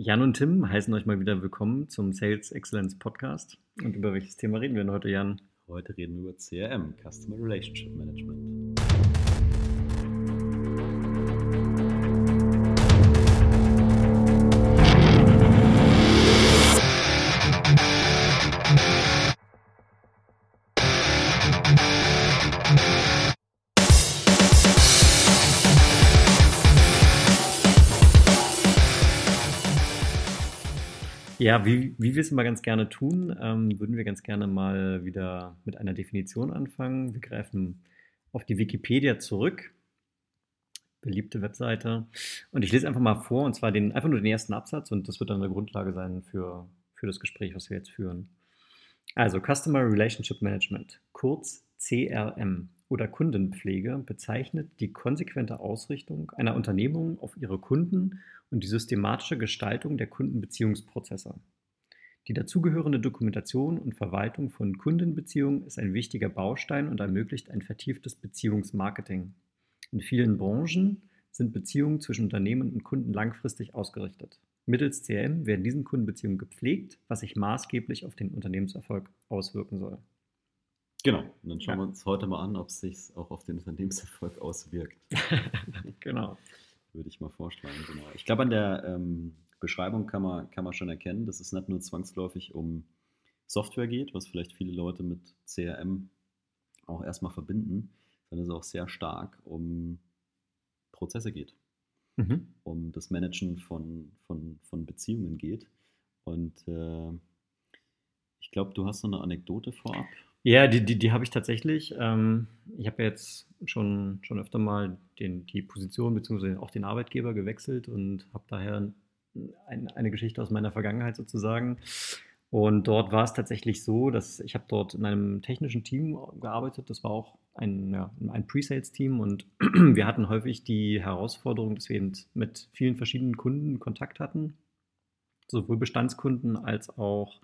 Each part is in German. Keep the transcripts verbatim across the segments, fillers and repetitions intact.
Jan und Tim heißen euch mal wieder willkommen zum Sales Excellence Podcast. Und über welches Thema reden wir denn heute, Jan? Heute reden wir über C R M, Customer Relationship Management. Ja, wie, wie wir es immer ganz gerne tun, ähm, würden wir ganz gerne mal wieder mit einer Definition anfangen. Wir greifen auf die Wikipedia zurück, beliebte Webseite. Und ich lese einfach mal vor, und zwar den, einfach nur den ersten Absatz, und das wird dann eine Grundlage sein für, für das Gespräch, was wir jetzt führen. Also Customer Relationship Management, kurz C R M oder Kundenpflege, bezeichnet die konsequente Ausrichtung einer Unternehmung auf ihre Kunden und die systematische Gestaltung der Kundenbeziehungsprozesse. Die dazugehörende Dokumentation und Verwaltung von Kundenbeziehungen ist ein wichtiger Baustein und ermöglicht ein vertieftes Beziehungsmarketing. In vielen Branchen sind Beziehungen zwischen Unternehmen und Kunden langfristig ausgerichtet. Mittels C R M werden diese Kundenbeziehungen gepflegt, was sich maßgeblich auf den Unternehmenserfolg auswirken soll. Genau, und dann schauen ja. wir uns heute mal an, ob es sich auch auf den Unternehmenserfolg auswirkt. Genau. Würde ich mal vorschlagen, genau. Ich glaube, an der ähm, Beschreibung kann man, kann man schon erkennen, dass es nicht nur zwangsläufig um Software geht, was vielleicht viele Leute mit C R M auch erstmal verbinden, sondern es auch sehr stark um Prozesse geht, mhm. um das Managen von, von, von Beziehungen geht. Und äh, ich glaube, du hast so eine Anekdote vorab. Ja, die, die, die habe ich tatsächlich. Ähm, ich habe ja jetzt schon, schon öfter mal den, die Position bzw. auch den Arbeitgeber gewechselt und habe daher ein, eine Geschichte aus meiner Vergangenheit sozusagen. Und dort war es tatsächlich so, dass ich habe dort in einem technischen Team gearbeitet. Das war auch ein, ja, ein Pre-Sales-Team, und wir hatten häufig die Herausforderung, dass wir eben mit vielen verschiedenen Kunden Kontakt hatten, sowohl Bestandskunden als auch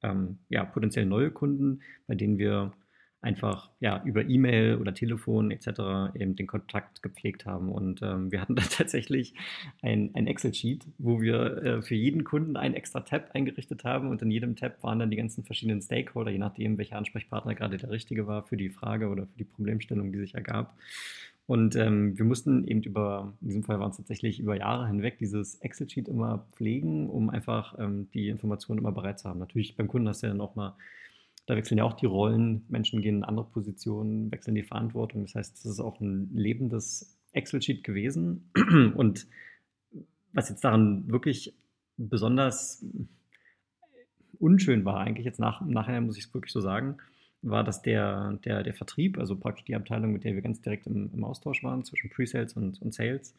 Ähm, ja, potenziell neue Kunden, bei denen wir einfach ja, über E-Mail oder Telefon et cetera eben den Kontakt gepflegt haben. Und ähm, wir hatten da tatsächlich ein, ein Excel-Sheet, wo wir äh, für jeden Kunden einen extra Tab eingerichtet haben, und in jedem Tab waren dann die ganzen verschiedenen Stakeholder, je nachdem, welcher Ansprechpartner gerade der richtige war für die Frage oder für die Problemstellung, die sich ergab. Und ähm, wir mussten eben über, in diesem Fall waren es tatsächlich über Jahre hinweg, dieses Excel-Sheet immer pflegen, um einfach ähm, die Informationen immer bereit zu haben. Natürlich beim Kunden hast du ja dann auch mal, da wechseln ja auch die Rollen, Menschen gehen in andere Positionen, wechseln die Verantwortung. Das heißt, das ist auch ein lebendes Excel-Sheet gewesen. Und was jetzt daran wirklich besonders unschön war, eigentlich jetzt nach, nachher muss ich es wirklich so sagen, war das der, der, der Vertrieb, also praktisch die Abteilung, mit der wir ganz direkt im, im Austausch waren zwischen Pre-Sales und, und Sales,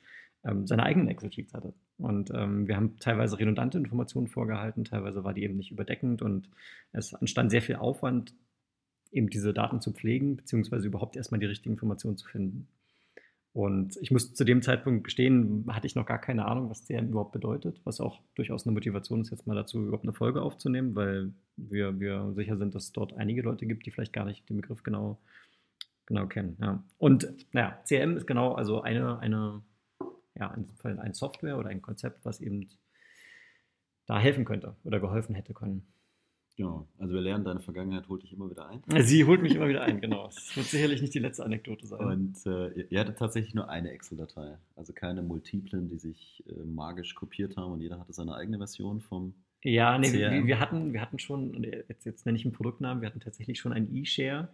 ähm, seine eigenen Excel-Sheets hatte. Und ähm, wir haben teilweise redundante Informationen vorgehalten, teilweise war die eben nicht überdeckend, und es entstand sehr viel Aufwand, eben diese Daten zu pflegen, beziehungsweise überhaupt erstmal die richtigen Informationen zu finden. Und ich muss zu dem Zeitpunkt gestehen, hatte ich noch gar keine Ahnung, was C R M überhaupt bedeutet, was auch durchaus eine Motivation ist, jetzt mal dazu überhaupt eine Folge aufzunehmen, weil wir, wir sicher sind, dass es dort einige Leute gibt, die vielleicht gar nicht den Begriff genau, genau kennen. Ja. Und naja, C R M ist genau also eine, eine, ja, in diesem Fall ein Software oder ein Konzept, was eben da helfen könnte oder geholfen hätte können. Genau, also wir lernen, deine Vergangenheit holt dich immer wieder ein. Sie holt mich immer wieder ein, genau. Das wird sicherlich nicht die letzte Anekdote sein. Und äh, ihr hattet tatsächlich nur eine Excel-Datei, also keine multiplen, die sich äh, magisch kopiert haben, und jeder hatte seine eigene Version vom Ja, nee, wir, wir, hatten, wir hatten schon, jetzt, jetzt nenne ich einen Produktnamen, wir hatten tatsächlich schon ein E-Share,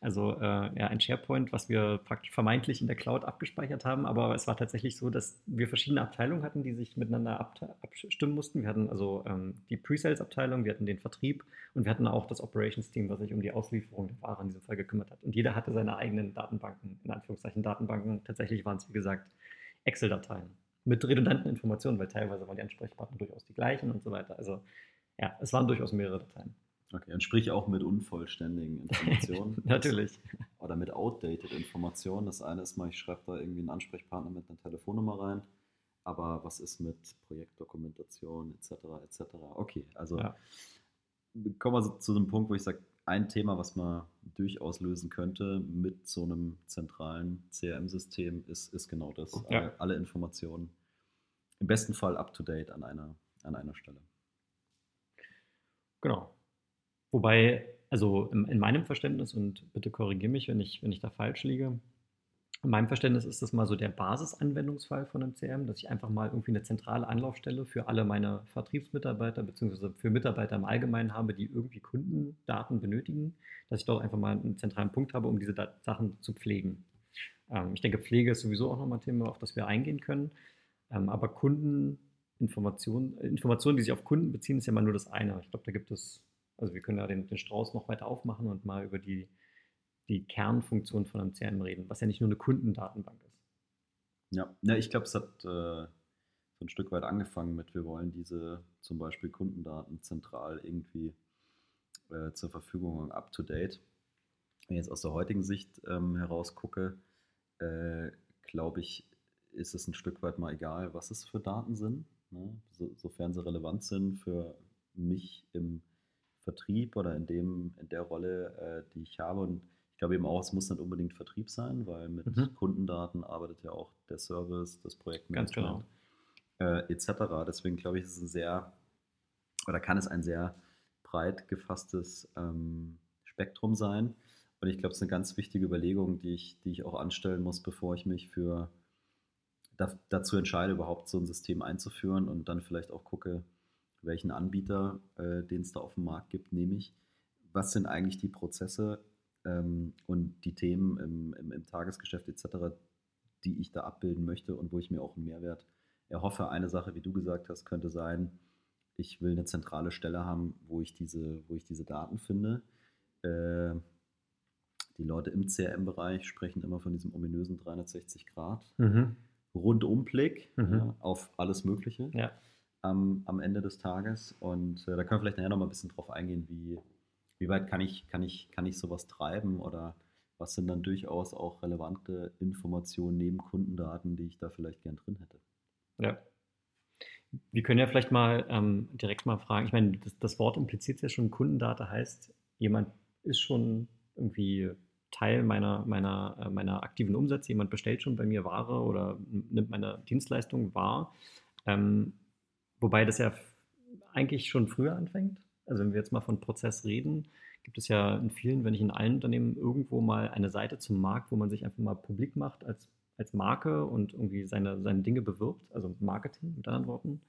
also äh, ja, ein SharePoint, was wir praktisch vermeintlich in der Cloud abgespeichert haben, aber es war tatsächlich so, dass wir verschiedene Abteilungen hatten, die sich miteinander abte- abstimmen mussten. Wir hatten also ähm, die Pre-Sales-Abteilung, wir hatten den Vertrieb, und wir hatten auch das Operations-Team, was sich um die Auslieferung der Ware in diesem Fall gekümmert hat. Und jeder hatte seine eigenen Datenbanken, in Anführungszeichen Datenbanken, tatsächlich waren es, wie gesagt, Excel-Dateien mit redundanten Informationen, weil teilweise waren die Ansprechpartner durchaus die gleichen und so weiter. Also ja, es waren durchaus mehrere Dateien. Okay, und sprich auch mit unvollständigen Informationen. Natürlich. Das, oder mit outdated Informationen. Das eine ist mal, ich schreibe da irgendwie einen Ansprechpartner mit einer Telefonnummer rein, aber was ist mit Projektdokumentation et cetera et cetera. Okay, also ja. Kommen wir zu einem Punkt, wo ich sage, ein Thema, was man durchaus lösen könnte mit so einem zentralen C R M-System, ist, ist genau das. Ja. Alle, alle Informationen im besten Fall up-to-date an einer, an einer Stelle. Genau. Wobei, also in, in meinem Verständnis, und bitte korrigiere mich, wenn ich, wenn ich da falsch liege, in meinem Verständnis ist das mal so der Basisanwendungsfall von einem C R M, dass ich einfach mal irgendwie eine zentrale Anlaufstelle für alle meine Vertriebsmitarbeiter beziehungsweise für Mitarbeiter im Allgemeinen habe, die irgendwie Kundendaten benötigen, dass ich dort einfach mal einen zentralen Punkt habe, um diese Dat- Sachen zu pflegen. Ähm, ich denke, Pflege ist sowieso auch nochmal ein Thema, auf das wir eingehen können. Ähm, aber Kundeninformationen, Informationen, die sich auf Kunden beziehen, ist ja mal nur das eine. Ich glaube, da gibt es, also wir können ja den, den Strauß noch weiter aufmachen und mal über die die Kernfunktion von einem C R M reden, was ja nicht nur eine Kundendatenbank ist. Ja, ja ich glaube, es hat äh, so ein Stück weit angefangen mit, wir wollen diese zum Beispiel Kundendaten zentral irgendwie äh, zur Verfügung und up-to-date. Wenn ich jetzt aus der heutigen Sicht ähm, heraus gucke, äh, glaube ich, ist es ein Stück weit mal egal, was es für Daten sind, ne? So, sofern sie relevant sind für mich im Vertrieb oder in, dem, in der Rolle, äh, die ich habe. Und ich glaube eben auch, es muss nicht unbedingt Vertrieb sein, weil mit mhm. Kundendaten arbeitet ja auch der Service, das Projektmanagement genau. äh, et cetera. Deswegen glaube ich, ist es ein sehr, oder kann es ein sehr breit gefasstes ähm, Spektrum sein. Und ich glaube, es ist eine ganz wichtige Überlegung, die ich, die ich auch anstellen muss, bevor ich mich für da, dazu entscheide, überhaupt so ein System einzuführen und dann vielleicht auch gucke, welchen Anbieter, äh, den es da auf dem Markt gibt, nehme ich. Was sind eigentlich die Prozesse und die Themen im, im, im Tagesgeschäft et cetera, die ich da abbilden möchte und wo ich mir auch einen Mehrwert erhoffe. Eine Sache, wie du gesagt hast, könnte sein, ich will eine zentrale Stelle haben, wo ich diese, wo ich diese Daten finde. Äh, die Leute im C R M-Bereich sprechen immer von diesem ominösen dreihundertsechzig Grad mhm. Rundumblick mhm. Ja, auf alles Mögliche ja. am, am Ende des Tages. Und äh, da können wir vielleicht nachher noch mal ein bisschen drauf eingehen, wie Wie weit kann ich, kann ich, kann ich sowas treiben oder was sind dann durchaus auch relevante Informationen neben Kundendaten, die ich da vielleicht gern drin hätte? Ja. Wir können ja vielleicht mal ähm, direkt mal fragen, ich meine, das, das Wort impliziert ja schon, Kundendaten heißt, jemand ist schon irgendwie Teil meiner, meiner, äh, meiner aktiven Umsätze, jemand bestellt schon bei mir Ware oder nimmt meine Dienstleistung wahr, ähm, wobei das ja eigentlich schon früher anfängt. Also wenn wir jetzt mal von Prozess reden, gibt es ja in vielen, wenn nicht in allen Unternehmen, irgendwo mal eine Seite zum Markt, wo man sich einfach mal publik macht als, als Marke und irgendwie seine, seine Dinge bewirbt, also Marketing mit anderen Worten.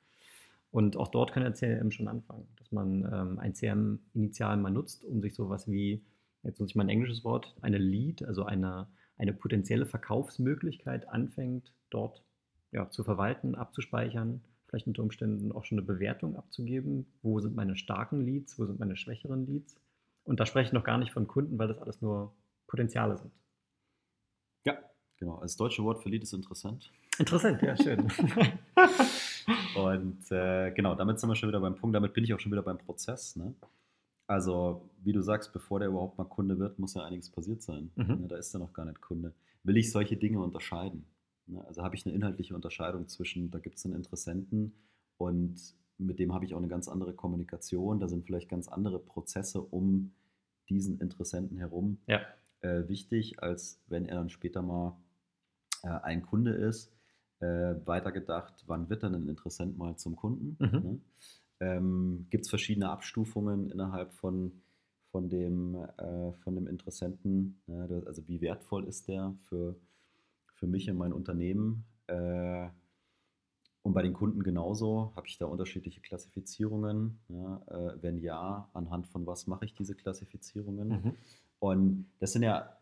Und auch dort kann der C R M schon anfangen, dass man ähm, ein C R M initial mal nutzt, um sich sowas wie, jetzt nutze ich mal ein englisches Wort, eine Lead, also eine, eine potenzielle Verkaufsmöglichkeit anfängt, dort ja, zu verwalten, abzuspeichern. Vielleicht unter Umständen auch schon eine Bewertung abzugeben. Wo sind meine starken Leads? Wo sind meine schwächeren Leads? Und da spreche ich noch gar nicht von Kunden, weil das alles nur Potenziale sind. Ja, genau. Das deutsche Wort für Lead ist interessant. Interessant, ja, schön. Und äh, genau, damit sind wir schon wieder beim Punkt. Damit bin ich auch schon wieder beim Prozess. Ne? Also, wie du sagst, bevor der überhaupt mal Kunde wird, muss ja einiges passiert sein. Mhm. Ne? Da ist er noch gar nicht Kunde. Will ich solche Dinge unterscheiden? Also habe ich eine inhaltliche Unterscheidung zwischen, da gibt es einen Interessenten und mit dem habe ich auch eine ganz andere Kommunikation, da sind vielleicht ganz andere Prozesse um diesen Interessenten herum ja. äh, wichtig, als wenn er dann später mal äh, ein Kunde ist. Äh, weitergedacht, wann wird dann ein Interessent mal zum Kunden? Mhm. Ne? Ähm, gibt es verschiedene Abstufungen innerhalb von, von, dem, äh, von dem Interessenten? Ne? Also wie wertvoll ist der für für mich in mein Unternehmen äh, und bei den Kunden genauso, habe ich da unterschiedliche Klassifizierungen, ja, äh, wenn ja, anhand von was mache ich diese Klassifizierungen mhm. und das sind ja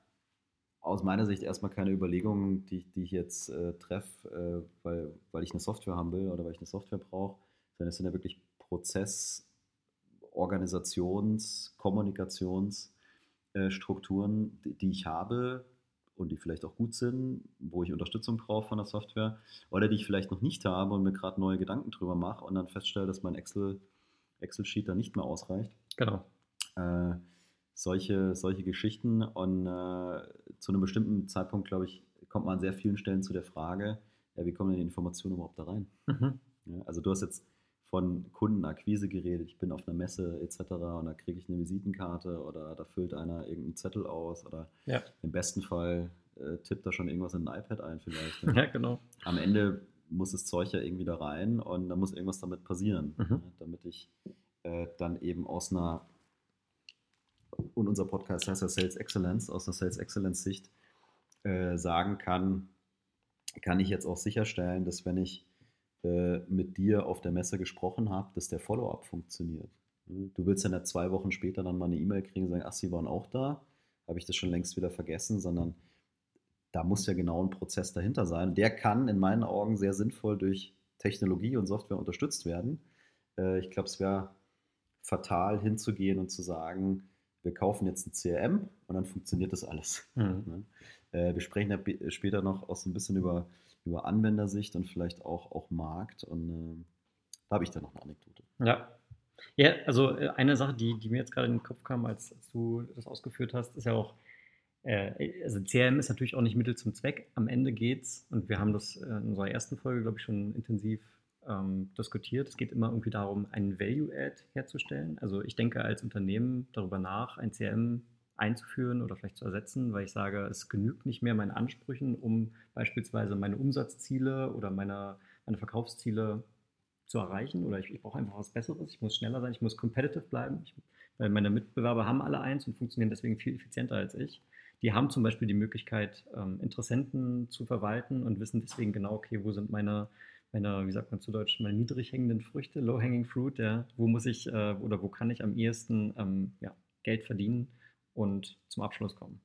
aus meiner Sicht erstmal keine Überlegungen, die, die ich jetzt äh, treffe, äh, weil, weil ich eine Software haben will oder weil ich eine Software brauche, sondern es sind ja wirklich Prozess-, Organisations-, Kommunikationsstrukturen, äh, die, die ich habe, und die vielleicht auch gut sind, wo ich Unterstützung brauche von der Software oder die ich vielleicht noch nicht habe und mir gerade neue Gedanken drüber mache und dann feststelle, dass mein Excel, Excel-Sheet da nicht mehr ausreicht. Genau. Äh, solche, solche Geschichten und äh, zu einem bestimmten Zeitpunkt, glaube ich, kommt man an sehr vielen Stellen zu der Frage, ja, wie kommen denn die Informationen überhaupt da rein? Mhm. Ja, also du hast jetzt von Kundenakquise geredet, ich bin auf einer Messe et cetera und da kriege ich eine Visitenkarte oder da füllt einer irgendeinen Zettel aus oder ja. im besten Fall äh, tippt da schon irgendwas in ein iPad ein vielleicht. Ne? Ja, genau. Am Ende muss das Zeug ja irgendwie da rein und da muss irgendwas damit passieren, mhm. damit ich äh, dann eben aus einer, und unser Podcast heißt ja Sales Excellence, aus einer Sales Excellence Sicht äh, sagen kann, kann ich jetzt auch sicherstellen, dass wenn ich äh, mit dir auf der Messe gesprochen habe, dass der Follow-up funktioniert. Du willst ja nicht zwei Wochen später dann mal eine E-Mail kriegen und sagen, ach, sie waren auch da, habe ich das schon längst wieder vergessen, sondern da muss ja genau ein Prozess dahinter sein. Der kann in meinen Augen sehr sinnvoll durch Technologie und Software unterstützt werden. Ich glaube, es wäre fatal hinzugehen und zu sagen, wir kaufen jetzt ein C R M und dann funktioniert das alles. Mhm. Wir sprechen ja später noch auch so ein bisschen über, über Anwendersicht und vielleicht auch, auch Markt. Und da habe ich dann noch eine Anekdote. Ja. Ja, also eine Sache, die, die mir jetzt gerade in den Kopf kam, als, als du das ausgeführt hast, ist ja auch, äh, also C R M ist natürlich auch nicht Mittel zum Zweck. Am Ende geht's, und wir haben das in unserer ersten Folge, glaube ich, schon intensiv ähm, diskutiert, es geht immer irgendwie darum, einen Value-Add herzustellen. Also ich denke als Unternehmen darüber nach, ein C R M einzuführen oder vielleicht zu ersetzen, weil ich sage, es genügt nicht mehr meinen Ansprüchen, um beispielsweise meine Umsatzziele oder meine, meine Verkaufsziele zu erreichen, oder ich, ich brauche einfach was Besseres, ich muss schneller sein, ich muss competitive bleiben, ich, weil meine Mitbewerber haben alle eins und funktionieren deswegen viel effizienter als ich. Die haben zum Beispiel die Möglichkeit, ähm, Interessenten zu verwalten und wissen deswegen genau, okay, wo sind meine, meine, wie sagt man zu Deutsch, meine niedrig hängenden Früchte, low-hanging fruit, ja, wo muss ich äh, oder wo kann ich am ehesten ähm, ja, Geld verdienen und zum Abschluss kommen.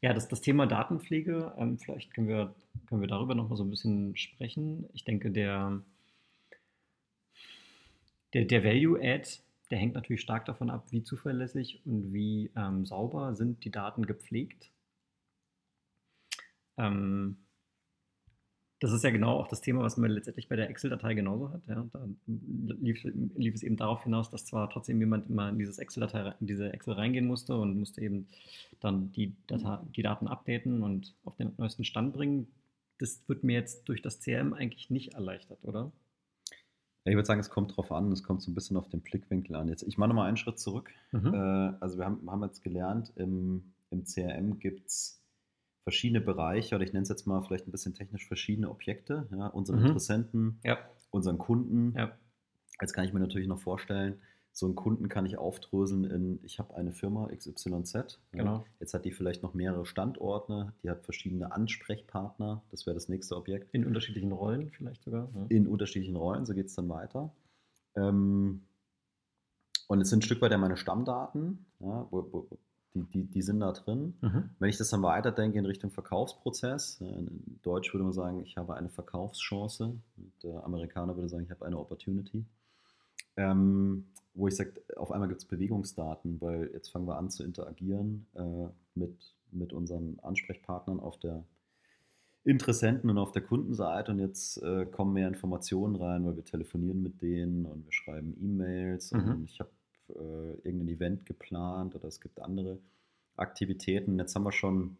Ja, das, das Thema Datenpflege, ähm, vielleicht können wir, können wir darüber nochmal so ein bisschen sprechen. Ich denke, der, der, der Value-Add, der hängt natürlich stark davon ab, wie zuverlässig und wie ähm, sauber sind die Daten gepflegt. Ähm, das ist ja genau auch das Thema, was man letztendlich bei der Excel-Datei genauso hat. Ja. Da lief, lief es eben darauf hinaus, dass zwar trotzdem jemand immer in dieses Excel-Datei, in diese Excel reingehen musste und musste eben dann die, Data, die Daten updaten und auf den neuesten Stand bringen. Das wird mir jetzt durch das C R M eigentlich nicht erleichtert, oder? Ja, ich würde sagen, es kommt drauf an, es kommt so ein bisschen auf den Blickwinkel an. Jetzt, ich mache nochmal einen Schritt zurück. Mhm. Also wir haben, haben jetzt gelernt, im, im C R M gibt es verschiedene Bereiche, oder ich nenne es jetzt mal vielleicht ein bisschen technisch, verschiedene Objekte, ja, unseren mhm. Interessenten, ja. unseren Kunden. Ja. Jetzt kann ich mir natürlich noch vorstellen, so einen Kunden kann ich aufdröseln in, ich habe eine Firma X Y Z, genau. ja, jetzt hat die vielleicht noch mehrere Standorte, die hat verschiedene Ansprechpartner, das wäre das nächste Objekt. In unterschiedlichen Rollen vielleicht sogar. Ja. In unterschiedlichen Rollen, so geht es dann weiter. Ähm, und es sind ein Stück weit ja meine Stammdaten, ja, wo, wo, Die, die, die sind da drin. Mhm. Wenn ich das dann weiterdenke in Richtung Verkaufsprozess, in Deutsch würde man sagen, ich habe eine Verkaufschance, der Amerikaner würde sagen, ich habe eine Opportunity, ähm, wo ich sage, auf einmal gibt es Bewegungsdaten, weil jetzt fangen wir an zu interagieren äh, mit, mit unseren Ansprechpartnern auf der Interessenten und auf der Kundenseite, und jetzt äh, kommen mehr Informationen rein, weil wir telefonieren mit denen und wir schreiben E-Mails mhm. und ich habe Äh, irgendein Event geplant oder es gibt andere Aktivitäten. Jetzt haben wir schon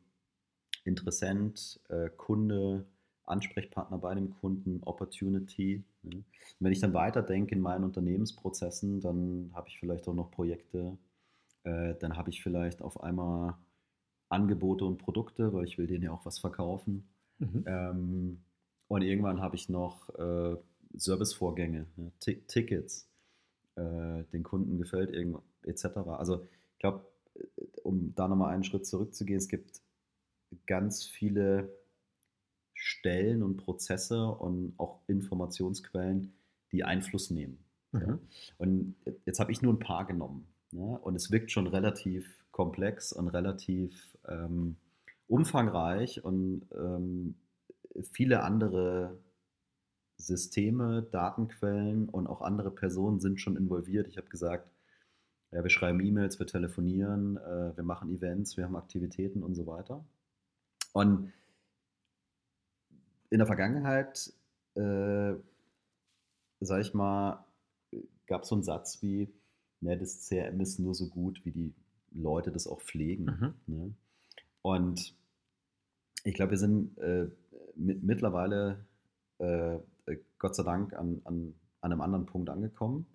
Interessent, äh, Kunde, Ansprechpartner bei dem Kunden, Opportunity. Ne? Und wenn ich dann weiterdenke in meinen Unternehmensprozessen, dann habe ich vielleicht auch noch Projekte, äh, dann habe ich vielleicht auf einmal Angebote und Produkte, weil ich will denen ja auch was verkaufen. Mhm. Ähm, und irgendwann habe ich noch äh, Servicevorgänge, ne? T- Tickets. Den Kunden gefällt, et cetera. Also ich glaube, um da nochmal einen Schritt zurückzugehen, es gibt ganz viele Stellen und Prozesse und auch Informationsquellen, die Einfluss nehmen. Mhm. Ja. Und jetzt habe ich nur ein paar genommen. Ja? Und es wirkt schon relativ komplex und relativ ähm, umfangreich, und ähm, viele andere Systeme, Datenquellen und auch andere Personen sind schon involviert. Ich habe gesagt, ja, wir schreiben E-Mails, wir telefonieren, äh, wir machen Events, wir haben Aktivitäten und so weiter. Und in der Vergangenheit, äh, sage ich mal, gab es so einen Satz wie, ne, das C R M ist nur so gut, wie die Leute das auch pflegen. Mhm. Ne? Und ich glaube, wir sind äh, mit, mittlerweile äh, Gott sei Dank an, an, an einem anderen Punkt angekommen.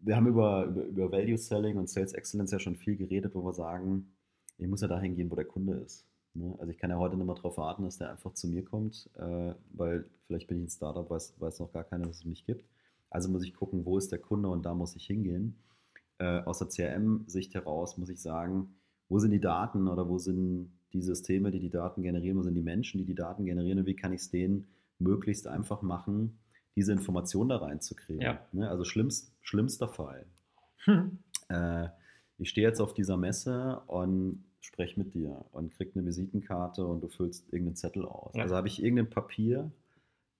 Wir haben über, über, über Value Selling und Sales Excellence ja schon viel geredet, wo wir sagen, ich muss ja dahin gehen, wo der Kunde ist. Also ich kann ja heute nicht mehr darauf warten, dass der einfach zu mir kommt, weil vielleicht bin ich ein Startup, weiß, weiß noch gar keiner, dass es mich gibt. Also muss ich gucken, wo ist der Kunde und da muss ich hingehen. Aus der C R M-Sicht heraus muss ich sagen, wo sind die Daten oder wo sind die Systeme, die die Daten generieren, wo sind die Menschen, die die Daten generieren und wie kann ich es denen möglichst einfach machen, diese Information da reinzukriegen. Ja. Also schlimmst, schlimmster Fall. Hm. Ich stehe jetzt auf dieser Messe und spreche mit dir und krieg eine Visitenkarte und du füllst irgendeinen Zettel aus. Ja. Also habe ich irgendein Papier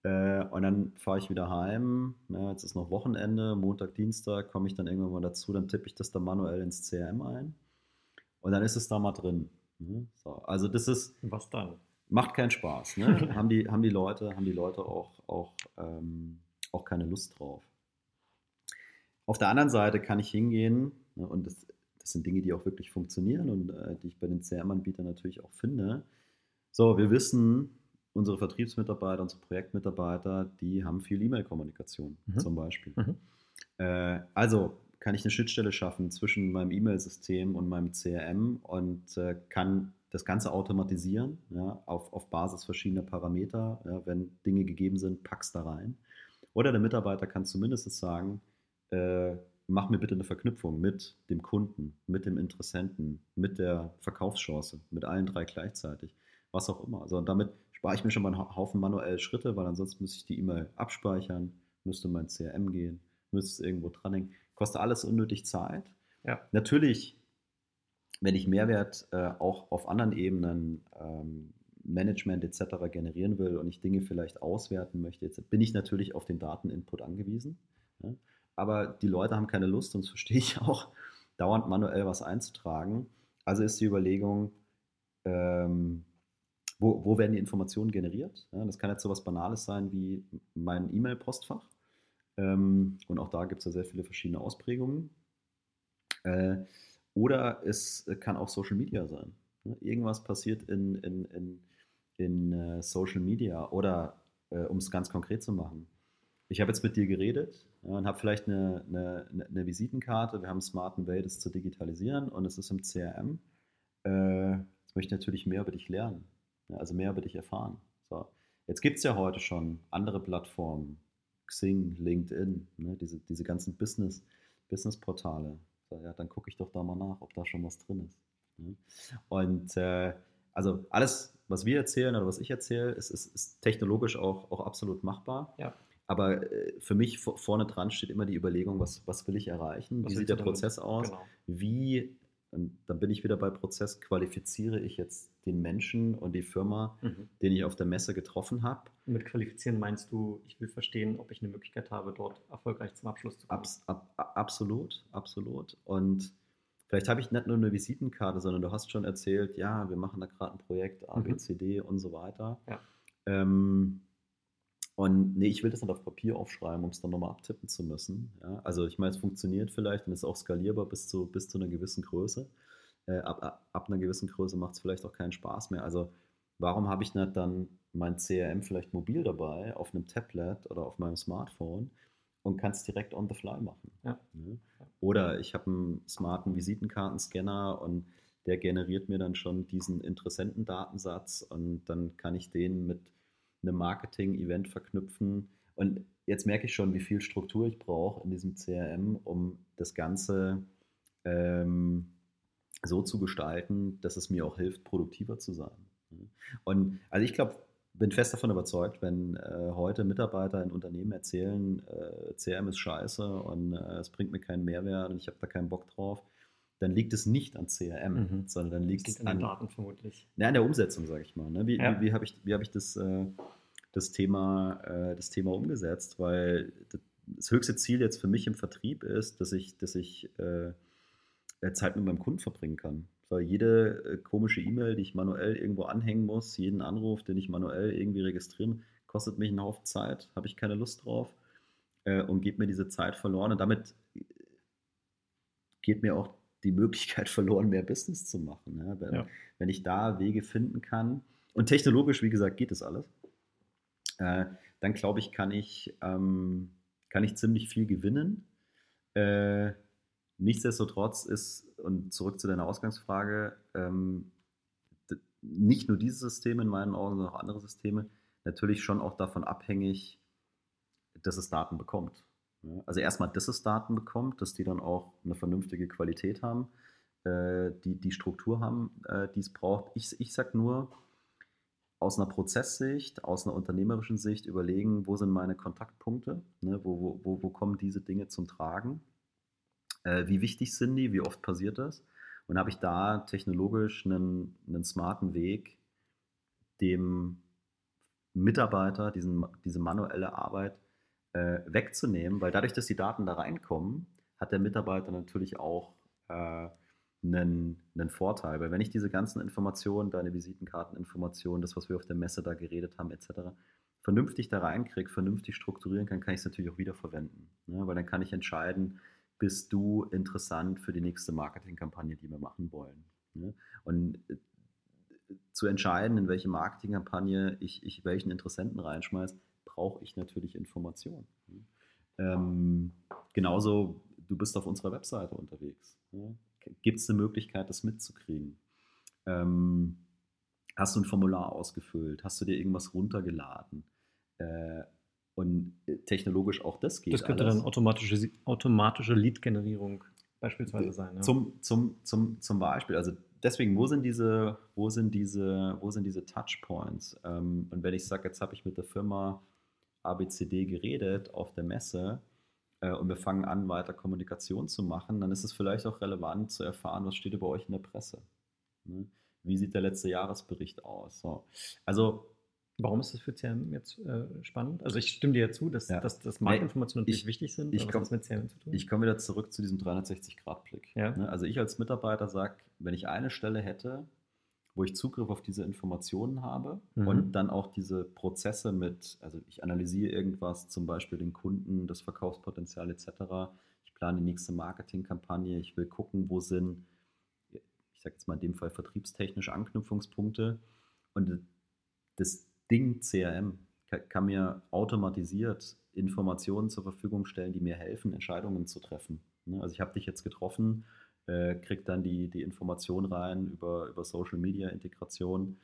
äh, und dann fahre ich wieder heim. Na, jetzt ist noch Wochenende, Montag, Dienstag komme ich dann irgendwann mal dazu, dann tippe ich das dann manuell ins C R M ein und dann ist es da mal drin. Mhm. So, also das ist... Was dann? Macht keinen Spaß. Ne? haben, die, haben die Leute, haben die Leute auch, auch, ähm, auch keine Lust drauf. Auf der anderen Seite kann ich hingehen, ne, und das Das sind Dinge, die auch wirklich funktionieren und äh, die ich bei den C R M-Anbietern natürlich auch finde. So, wir wissen, unsere Vertriebsmitarbeiter, unsere Projektmitarbeiter, die haben viel E-Mail-Kommunikation, mhm, zum Beispiel. Mhm. Äh, also kann ich eine Schnittstelle schaffen zwischen meinem E-Mail-System und meinem C R M und äh, kann das Ganze automatisieren, ja, auf, auf Basis verschiedener Parameter. Ja, wenn Dinge gegeben sind, pack's da rein. Oder der Mitarbeiter kann zumindest sagen, äh, mach mir bitte eine Verknüpfung mit dem Kunden, mit dem Interessenten, mit der Verkaufschance, mit allen drei gleichzeitig, was auch immer. Also damit spare ich mir schon mal einen Haufen manuelle Schritte, weil ansonsten müsste ich die E-Mail abspeichern, müsste mein C R M gehen, müsste es irgendwo dranhängen. Kostet alles unnötig Zeit. Ja. Natürlich, wenn ich Mehrwert äh, auch auf anderen Ebenen, ähm, Management et cetera generieren will und ich Dinge vielleicht auswerten möchte, jetzt bin ich natürlich auf den Dateninput angewiesen. Ja? Aber die Leute haben keine Lust, und das verstehe ich auch, dauernd manuell was einzutragen. Also ist die Überlegung, ähm, wo, wo werden die Informationen generiert? Ja, das kann jetzt so was Banales sein wie mein E-Mail-Postfach. Ähm, und auch da gibt es ja sehr viele verschiedene Ausprägungen. Äh, oder es kann auch Social Media sein. Ne? Irgendwas passiert in, in, in, in äh, Social Media. Oder, äh, um es ganz konkret zu machen, ich habe jetzt mit dir geredet und habe vielleicht eine, eine, eine Visitenkarte. Wir haben einen smarten Way, das zu digitalisieren, und es ist im C R M. Äh, jetzt möchte ich natürlich mehr über dich lernen, also mehr über dich erfahren. So. Jetzt gibt es ja heute schon andere Plattformen, Xing, LinkedIn, ne, diese, diese ganzen Business, Business-Portale. So, ja, dann gucke ich doch da mal nach, ob da schon was drin ist. Ne? Und äh, also alles, was wir erzählen oder was ich erzähle, ist, ist, ist technologisch auch, auch absolut machbar. Ja. Aber für mich vorne dran steht immer die Überlegung, was, was will ich erreichen? Was wie sieht der Prozess damit aus? Genau. Wie, und dann bin ich wieder bei Prozess, qualifiziere ich jetzt den Menschen und die Firma, mhm, den ich auf der Messe getroffen habe? Mit qualifizieren meinst du, ich will verstehen, ob ich eine Möglichkeit habe, dort erfolgreich zum Abschluss zu kommen? Abs, ab, absolut, absolut. Und vielleicht habe ich nicht nur eine Visitenkarte, sondern du hast schon erzählt, ja, wir machen da gerade ein Projekt, A, mhm, B, C, D und so weiter. Ja. Ähm, Und nee, ich will das nicht auf Papier aufschreiben, um es dann nochmal abtippen zu müssen. Ja, also ich meine, es funktioniert vielleicht und ist auch skalierbar bis zu, bis zu einer gewissen Größe. Äh, ab, ab einer gewissen Größe macht es vielleicht auch keinen Spaß mehr. Also warum habe ich nicht dann mein C R M vielleicht mobil dabei, auf einem Tablet oder auf meinem Smartphone, und kann es direkt on the fly machen? Ja. Ja. Oder ich habe einen smarten Visitenkartenscanner und der generiert mir dann schon diesen Interessentendatensatz, und dann kann ich den mit einem Marketing-Event verknüpfen. Und jetzt merke ich schon, wie viel Struktur ich brauche in diesem C R M, um das Ganze ähm, so zu gestalten, dass es mir auch hilft, produktiver zu sein. Und also ich glaube, bin fest davon überzeugt, wenn äh, heute Mitarbeiter in Unternehmen erzählen, äh, C R M ist scheiße und äh, es bringt mir keinen Mehrwert und ich habe da keinen Bock drauf, dann liegt es nicht an C R M, mhm, sondern dann liegt es an den Daten vermutlich. Na, an der Umsetzung, sage ich mal. Ne? Wie, ja. wie, wie habe ich, wie hab ich das, äh, das, Thema, äh, das Thema umgesetzt? Weil das höchste Ziel jetzt für mich im Vertrieb ist, dass ich, dass ich äh, Zeit mit meinem Kunden verbringen kann. Weil jede äh, komische E-Mail, die ich manuell irgendwo anhängen muss, jeden Anruf, den ich manuell irgendwie registriere, kostet mich einen Haufen Zeit, habe ich keine Lust drauf äh, und gebe mir diese Zeit verloren. Und damit geht mir auch die Möglichkeit verloren, mehr Business zu machen. Ja, wenn, ja. wenn ich da Wege finden kann, und technologisch, wie gesagt, geht das alles, äh, dann glaube ich, kann ich, ähm, kann ich ziemlich viel gewinnen. Äh, nichtsdestotrotz ist, und zurück zu deiner Ausgangsfrage, ähm, d- nicht nur dieses System in meinen Augen, sondern auch andere Systeme, natürlich schon auch davon abhängig, dass es Daten bekommt. Also erstmal, dass es Daten bekommt, dass die dann auch eine vernünftige Qualität haben, die die Struktur haben, die es braucht. Ich, ich sage nur, aus einer Prozesssicht, aus einer unternehmerischen Sicht überlegen, wo sind meine Kontaktpunkte, ne? wo, wo, wo kommen diese Dinge zum Tragen, äh, wie wichtig sind die, wie oft passiert das, und habe ich da technologisch einen, einen smarten Weg, dem Mitarbeiter diesen, diese manuelle Arbeit äh, wegzunehmen, weil dadurch, dass die Daten da reinkommen, hat der Mitarbeiter natürlich auch äh, Einen, einen Vorteil, weil wenn ich diese ganzen Informationen, deine Visitenkarteninformationen, das, was wir auf der Messe da geredet haben, et cetera, vernünftig da reinkriege, vernünftig strukturieren kann, kann ich es natürlich auch wiederverwenden, ne? Weil dann kann ich entscheiden, bist du interessant für die nächste Marketingkampagne, die wir machen wollen, ne? Und zu entscheiden, in welche Marketingkampagne ich, ich welchen Interessenten reinschmeiße, brauche ich natürlich Informationen. Ne? Ähm, genauso, du bist auf unserer Webseite unterwegs, ne? Gibt es eine Möglichkeit, das mitzukriegen? Ähm, hast du ein Formular ausgefüllt? Hast du dir irgendwas runtergeladen? Äh, und technologisch auch das geht. Das könnte alles. Dann automatische, automatische Lead-Generierung beispielsweise sein. Ja. Zum, zum, zum, zum Beispiel. Also deswegen, wo sind diese, wo sind diese, wo sind diese Touchpoints? Ähm, und wenn ich sage, jetzt habe ich mit der Firma A B C D geredet auf der Messe, und wir fangen an, weiter Kommunikation zu machen, dann ist es vielleicht auch relevant zu erfahren, was steht über euch in der Presse. Wie sieht der letzte Jahresbericht aus? So. Also, warum ist das für C R M jetzt äh, spannend? Also ich stimme dir ja zu, dass, ja. dass, dass Marktinformationen natürlich ich, wichtig sind, aber was hat das mit C R M zu tun? Ich komme wieder zurück zu diesem dreihundertsechzig Grad Blick. Ja. Also ich als Mitarbeiter sage, wenn ich eine Stelle hätte, wo ich Zugriff auf diese Informationen habe, mhm, und dann auch diese Prozesse mit, also ich analysiere irgendwas, zum Beispiel den Kunden, das Verkaufspotenzial et cetera. Ich plane die nächste Marketingkampagne, ich will gucken, wo sind, ich sage jetzt mal in dem Fall vertriebstechnisch Anknüpfungspunkte, und das Ding C R M kann, kann mir automatisiert Informationen zur Verfügung stellen, die mir helfen, Entscheidungen zu treffen. Also ich habe dich jetzt getroffen, kriegt dann die, die Information rein über, über Social-Media-Integration,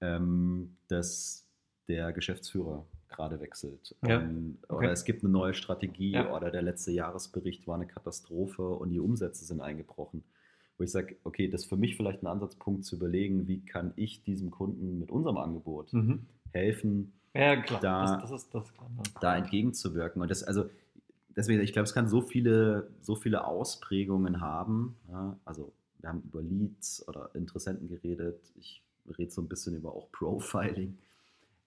ähm, dass der Geschäftsführer gerade wechselt. Ja. Ähm, okay. Oder es gibt eine neue Strategie, ja, oder der letzte Jahresbericht war eine Katastrophe und die Umsätze sind eingebrochen. Wo ich sage, okay, das ist für mich vielleicht ein Ansatzpunkt zu überlegen, wie kann ich diesem Kunden mit unserem Angebot, mhm, helfen, ja, klar. Da, das, das ist, das ist klar, ne? da entgegenzuwirken. Und das, also deswegen, ich glaube, es kann so viele, so viele Ausprägungen haben. Ja, also wir haben über Leads oder Interessenten geredet. Ich rede so ein bisschen über auch Profiling.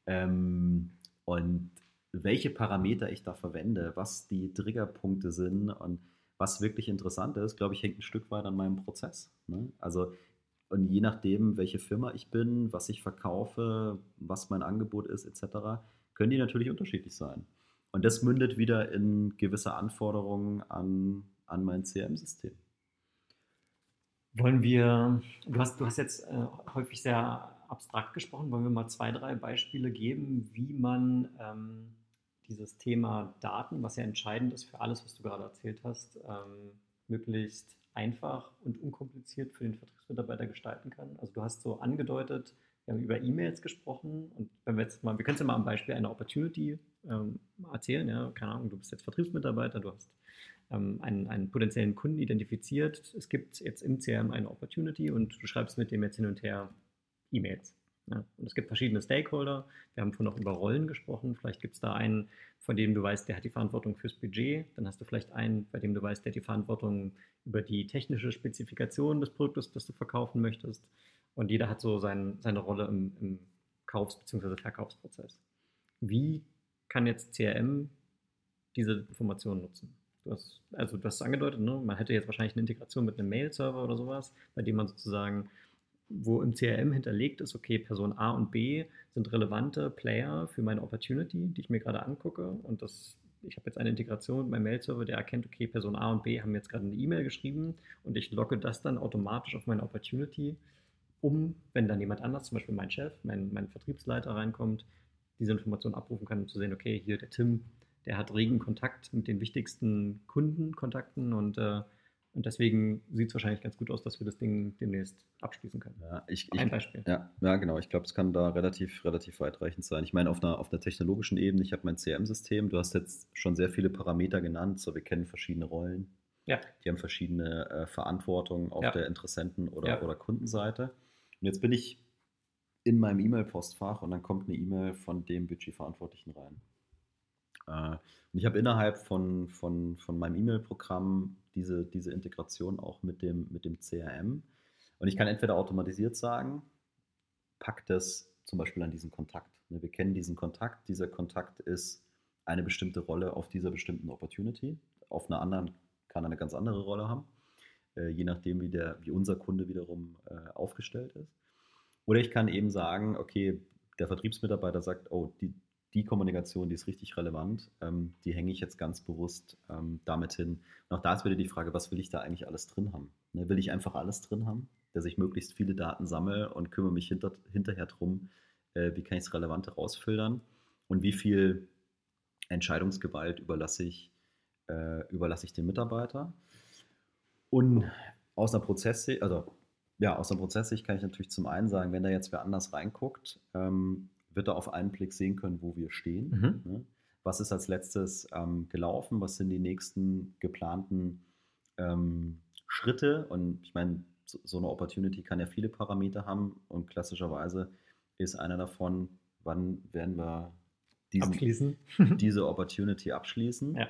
Ähm, und welche Parameter ich da verwende, was die Triggerpunkte sind und was wirklich interessant ist, glaube ich, hängt ein Stück weit an meinem Prozess. Ne? Also, und je nachdem, welche Firma ich bin, was ich verkaufe, was mein Angebot ist et cetera, können die natürlich unterschiedlich sein. Und das mündet wieder in gewisse Anforderungen an, an mein C R M-System. Wollen wir, du hast, du hast jetzt äh, häufig sehr abstrakt gesprochen, wollen wir mal zwei, drei Beispiele geben, wie man ähm, dieses Thema Daten, was ja entscheidend ist für alles, was du gerade erzählt hast, ähm, möglichst einfach und unkompliziert für den Vertriebsmitarbeiter gestalten kann. Also du hast so angedeutet, wir haben über E-Mails gesprochen, und wenn wir jetzt mal, wir können es ja mal am Beispiel einer Opportunity ähm, erzählen, ja, keine Ahnung, du bist jetzt Vertriebsmitarbeiter, du hast ähm, einen, einen potenziellen Kunden identifiziert, es gibt jetzt im C R M eine Opportunity und du schreibst mit dem jetzt hin und her E-Mails. Ja. Und es gibt verschiedene Stakeholder, wir haben vorhin auch über Rollen gesprochen, vielleicht gibt es da einen, von dem du weißt, der hat die Verantwortung fürs Budget, dann hast du vielleicht einen, bei dem du weißt, der hat die Verantwortung über die technische Spezifikation des Produktes, das du verkaufen möchtest. Und jeder hat so sein, seine Rolle im, im Kaufs- bzw. Verkaufsprozess. Wie kann jetzt C R M diese Informationen nutzen? Du hast, also du hast es angedeutet, ne? Man hätte jetzt wahrscheinlich eine Integration mit einem Mail-Server oder sowas, bei dem man sozusagen, wo im C R M hinterlegt ist, okay, Person A und B sind relevante Player für meine Opportunity, die ich mir gerade angucke. Und das, ich habe jetzt eine Integration mit meinem Mail-Server, der erkennt, okay, Person A und B haben jetzt gerade eine E-Mail geschrieben, und ich logge das dann automatisch auf meine Opportunity, um, wenn dann jemand anders, zum Beispiel mein Chef, mein, mein Vertriebsleiter reinkommt, diese Information abrufen kann, um zu sehen, okay, hier der Tim, der hat regen Kontakt mit den wichtigsten Kundenkontakten und äh, Und deswegen sieht es wahrscheinlich ganz gut aus, dass wir das Ding demnächst abschließen können. Ja, ich, Ein ich, Beispiel. Ja, ja, genau. Ich glaube, es kann da relativ, relativ weitreichend sein. Ich meine, auf einer, auf einer technologischen Ebene, ich habe mein C R M-System. Du hast jetzt schon sehr viele Parameter genannt. So, wir kennen verschiedene Rollen. Ja. Die haben verschiedene äh, Verantwortungen auf ja. der Interessenten- oder, ja. oder Kundenseite. Und jetzt bin ich in meinem E-Mail-Postfach und dann kommt eine E-Mail von dem Budgetverantwortlichen rein. Äh, und ich habe innerhalb von, von, von meinem E-Mail-Programm diese, diese Integration auch mit dem, mit dem C R M. Und ich kann entweder automatisiert sagen, pack das zum Beispiel an diesen Kontakt. Wir kennen diesen Kontakt. Dieser Kontakt ist eine bestimmte Rolle auf dieser bestimmten Opportunity. Auf einer anderen kann er eine ganz andere Rolle haben, je nachdem, wie, der, wie unser Kunde wiederum aufgestellt ist. Oder ich kann eben sagen, okay, der Vertriebsmitarbeiter sagt, oh, die, die Kommunikation, die ist richtig relevant, ähm, die hänge ich jetzt ganz bewusst ähm, damit hin. Und auch da ist wieder die Frage, was will ich da eigentlich alles drin haben? Ne, will ich einfach alles drin haben, dass ich möglichst viele Daten sammle und kümmere mich hinter, hinterher drum, äh, wie kann ich das Relevante rausfiltern und wie viel Entscheidungsgewalt überlasse ich, äh, überlasse ich dem Mitarbeiter? Und aus einer Prozesssicht, also ja, aus einer Prozesssicht kann ich natürlich zum einen sagen, wenn da jetzt wer anders reinguckt, ähm, wird er auf einen Blick sehen können, wo wir stehen. Mhm. Ne? Was ist als letztes ähm, gelaufen? Was sind die nächsten geplanten ähm, Schritte? Und ich meine, so, so eine Opportunity kann ja viele Parameter haben und klassischerweise ist einer davon, wann werden wir diesen, diese Opportunity abschließen. Ja.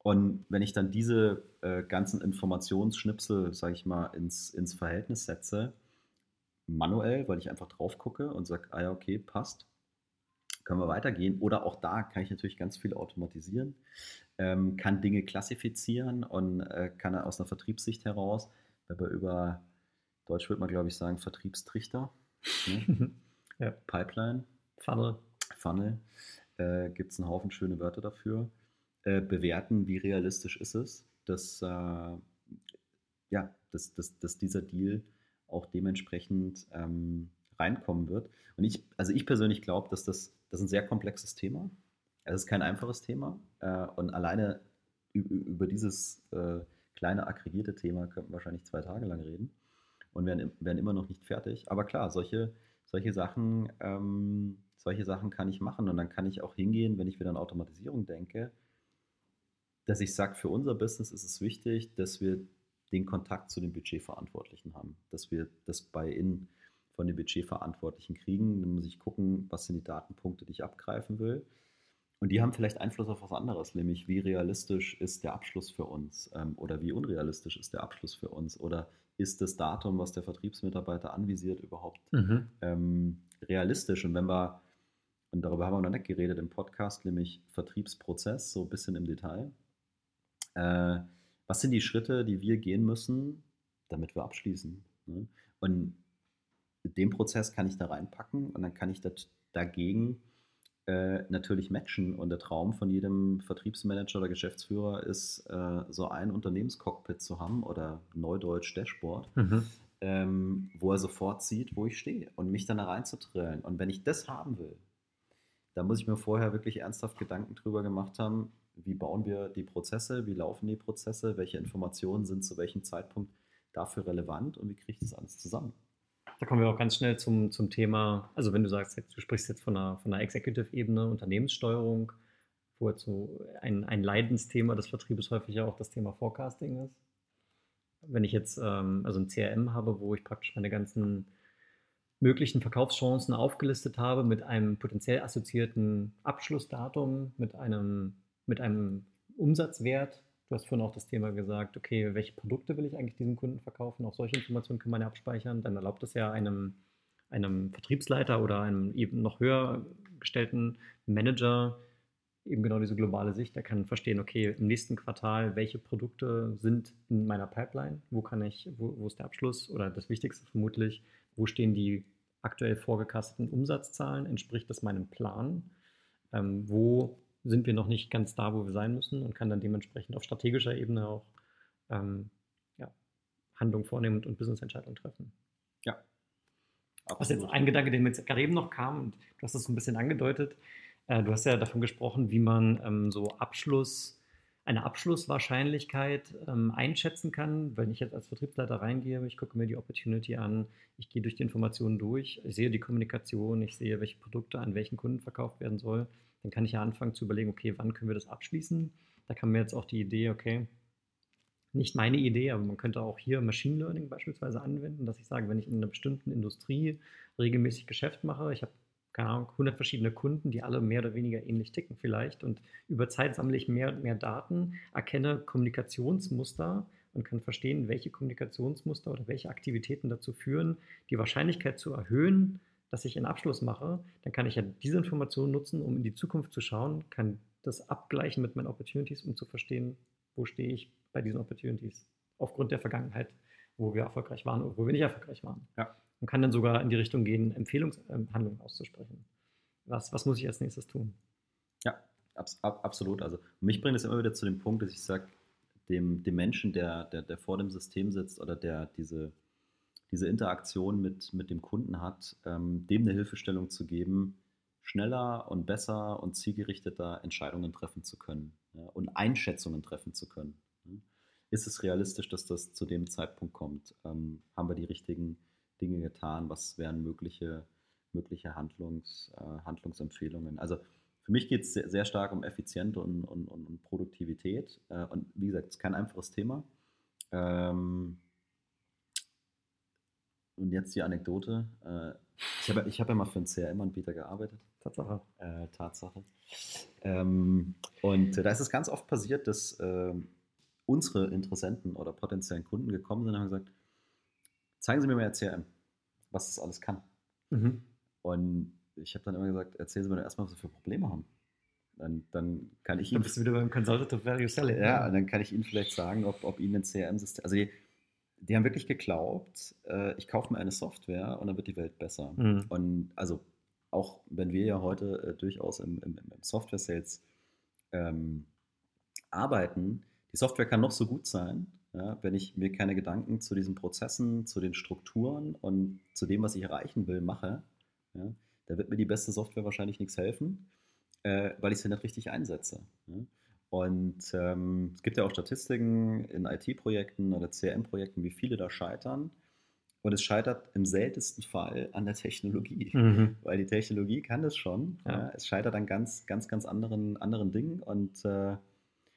Und wenn ich dann diese äh, ganzen Informationsschnipsel, sage ich mal, ins, ins Verhältnis setze, manuell, weil ich einfach drauf gucke und sage, ah ja, okay, passt, können wir weitergehen. Oder auch da kann ich natürlich ganz viel automatisieren, ähm, kann Dinge klassifizieren und äh, kann aus einer Vertriebssicht heraus, wenn wir über Deutsch würde man, glaube ich, sagen, Vertriebstrichter, ne? Ja. Pipeline, Funnel, Funnel äh, gibt es einen Haufen schöne Wörter dafür, äh, bewerten, wie realistisch ist es, dass, äh, ja, dass, dass, dass dieser Deal auch dementsprechend ähm, reinkommen wird. Und ich, also ich persönlich glaube, dass das Das ist ein sehr komplexes Thema. Es ist kein einfaches Thema. Und alleine über dieses kleine aggregierte Thema könnten wir wahrscheinlich zwei Tage lang reden und werden, werden immer noch nicht fertig. Aber klar, solche, solche, Sachen, ähm, solche Sachen kann ich machen. Und dann kann ich auch hingehen, wenn ich wieder an Automatisierung denke, dass ich sage, für unser Business ist es wichtig, dass wir den Kontakt zu den Budgetverantwortlichen haben. Dass wir das Buy-in von den Budgetverantwortlichen kriegen. Dann muss ich gucken, was sind die Datenpunkte, die ich abgreifen will. Und die haben vielleicht Einfluss auf was anderes, nämlich wie realistisch ist der Abschluss für uns oder wie unrealistisch ist der Abschluss für uns oder ist das Datum, was der Vertriebsmitarbeiter anvisiert, überhaupt mhm. ähm, realistisch? Und wenn wir, und darüber haben wir noch nicht geredet im Podcast, nämlich Vertriebsprozess, so ein bisschen im Detail. Äh, was sind die Schritte, die wir gehen müssen, damit wir abschließen? Ne? Und den Prozess kann ich da reinpacken und dann kann ich das dagegen äh, natürlich matchen. Und der Traum von jedem Vertriebsmanager oder Geschäftsführer ist, äh, so ein Unternehmenscockpit zu haben oder neudeutsch Dashboard, mhm. ähm, wo er sofort sieht, wo ich stehe und mich dann da reinzutrillen. Und wenn ich das haben will, dann muss ich mir vorher wirklich ernsthaft Gedanken drüber gemacht haben, wie bauen wir die Prozesse, wie laufen die Prozesse, welche Informationen sind zu welchem Zeitpunkt dafür relevant und wie kriege ich das alles zusammen. Da kommen wir auch ganz schnell zum, zum Thema, also wenn du sagst, jetzt, du sprichst jetzt von einer, von einer Executive-Ebene, Unternehmenssteuerung, wo jetzt so ein, ein Leidensthema des Vertriebes häufig ja auch das Thema Forecasting ist. Wenn ich jetzt ähm, also ein C R M habe, wo ich praktisch meine ganzen möglichen Verkaufschancen aufgelistet habe mit einem potenziell assoziierten Abschlussdatum, mit einem, mit einem Umsatzwert. Du hast vorhin auch das Thema gesagt, okay, welche Produkte will ich eigentlich diesem Kunden verkaufen? Auch solche Informationen kann man ja abspeichern. Dann erlaubt es ja einem, einem Vertriebsleiter oder einem eben noch höher gestellten Manager eben genau diese globale Sicht. Der kann verstehen, okay, im nächsten Quartal, welche Produkte sind in meiner Pipeline? Wo kann ich, wo, wo ist der Abschluss? Oder das Wichtigste vermutlich, wo stehen die aktuell vorgekasteten Umsatzzahlen? Entspricht das meinem Plan? Ähm, wo sind wir noch nicht ganz da, wo wir sein müssen und kann dann dementsprechend auf strategischer Ebene auch ähm, ja, Handlung vornehmen und Business-Entscheidungen treffen. Ja. Absolut. Was jetzt ein Gedanke, der mir jetzt gerade eben noch kam, und du hast das so ein bisschen angedeutet, äh, du hast ja davon gesprochen, wie man ähm, so Abschluss, eine Abschlusswahrscheinlichkeit ähm, einschätzen kann, wenn ich jetzt als Vertriebsleiter reingehe, ich gucke mir die Opportunity an, ich gehe durch die Informationen durch, ich sehe die Kommunikation, ich sehe, welche Produkte an welchen Kunden verkauft werden soll, dann kann ich ja anfangen zu überlegen, okay, wann können wir das abschließen? Da kam mir jetzt auch die Idee, okay, nicht meine Idee, aber man könnte auch hier Machine Learning beispielsweise anwenden, dass ich sage, wenn ich in einer bestimmten Industrie regelmäßig Geschäft mache, ich habe keine Ahnung, hundert verschiedene Kunden, die alle mehr oder weniger ähnlich ticken vielleicht und über Zeit sammle ich mehr und mehr Daten, erkenne Kommunikationsmuster und kann verstehen, welche Kommunikationsmuster oder welche Aktivitäten dazu führen, die Wahrscheinlichkeit zu erhöhen, dass ich einen Abschluss mache. Dann kann ich ja diese Informationen nutzen, um in die Zukunft zu schauen, kann das abgleichen mit meinen Opportunities, um zu verstehen, wo stehe ich bei diesen Opportunities aufgrund der Vergangenheit, wo wir erfolgreich waren oder wo wir nicht erfolgreich waren. Ja. Und kann dann sogar in die Richtung gehen, Empfehlungshandlungen auszusprechen. Was, was muss ich als nächstes tun? Ja, abs, ab, absolut. Also mich bringt es immer wieder zu dem Punkt, dass ich sage, dem, dem Menschen, der, der, der vor dem System sitzt oder der diese, diese Interaktion mit, mit dem Kunden hat, ähm, dem eine Hilfestellung zu geben, schneller und besser und zielgerichteter Entscheidungen treffen zu können, ja, und Einschätzungen treffen zu können. Ja. Ist es realistisch, dass das zu dem Zeitpunkt kommt? Ähm, haben wir die richtigen Dinge getan, was wären mögliche, mögliche Handlungs, äh, Handlungsempfehlungen. Also für mich geht es sehr, sehr stark um Effizienz und, und, und Produktivität. Äh, und wie gesagt, es ist kein einfaches Thema. Ähm, und jetzt die Anekdote. Äh, ich habe ich hab ja mal für einen C R M-Anbieter gearbeitet. Tatsache. Äh, Tatsache. Ähm, und äh, da ist es ganz oft passiert, dass äh, unsere Interessenten oder potenziellen Kunden gekommen sind und haben gesagt, zeigen Sie mir mal Ihr C R M, was das alles kann. Mhm. Und ich habe dann immer gesagt, erzählen Sie mir doch erstmal, was Sie für Probleme haben. Dann, dann kann ich Ihnen... Dann bist du wieder beim Consultative Value Selling. Ja, ja, und dann kann ich Ihnen vielleicht sagen, ob, ob Ihnen ein C R M-System... Also die, die haben wirklich geglaubt, äh, ich kaufe mir eine Software und dann wird die Welt besser. Mhm. Und also auch wenn wir ja heute äh, durchaus im, im, im Software-Sales ähm, arbeiten, die Software kann noch so gut sein, ja, wenn ich mir keine Gedanken zu diesen Prozessen, zu den Strukturen und zu dem, was ich erreichen will, mache, ja, da wird mir die beste Software wahrscheinlich nichts helfen, äh, weil ich sie nicht richtig einsetze. Ja. Und ähm, es gibt ja auch Statistiken in I T-Projekten oder C R M-Projekten, wie viele da scheitern. Und es scheitert im seltensten Fall an der Technologie, mhm. weil die Technologie kann das schon. Ja. Ja. Es scheitert an ganz, ganz, ganz anderen, anderen Dingen und äh,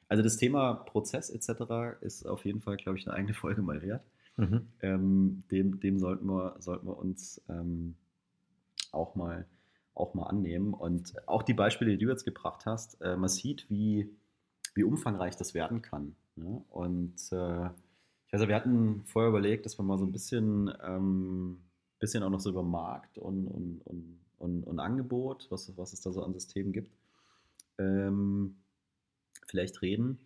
also das Thema Prozess et cetera ist auf jeden Fall, glaube ich, eine eigene Folge mal wert. Mhm. Ähm, dem dem sollten, wir, sollten wir uns ähm, auch, mal, auch mal annehmen. Und auch die Beispiele, die du jetzt gebracht hast, äh, man sieht, wie, wie umfangreich das werden kann. Ne? Und äh, ich weiß, wir hatten vorher überlegt, dass wir mal so ein bisschen, ähm, bisschen auch noch so über Markt und, und, und, und, und Angebot, was, was es da so an Systemen gibt, ähm, vielleicht reden.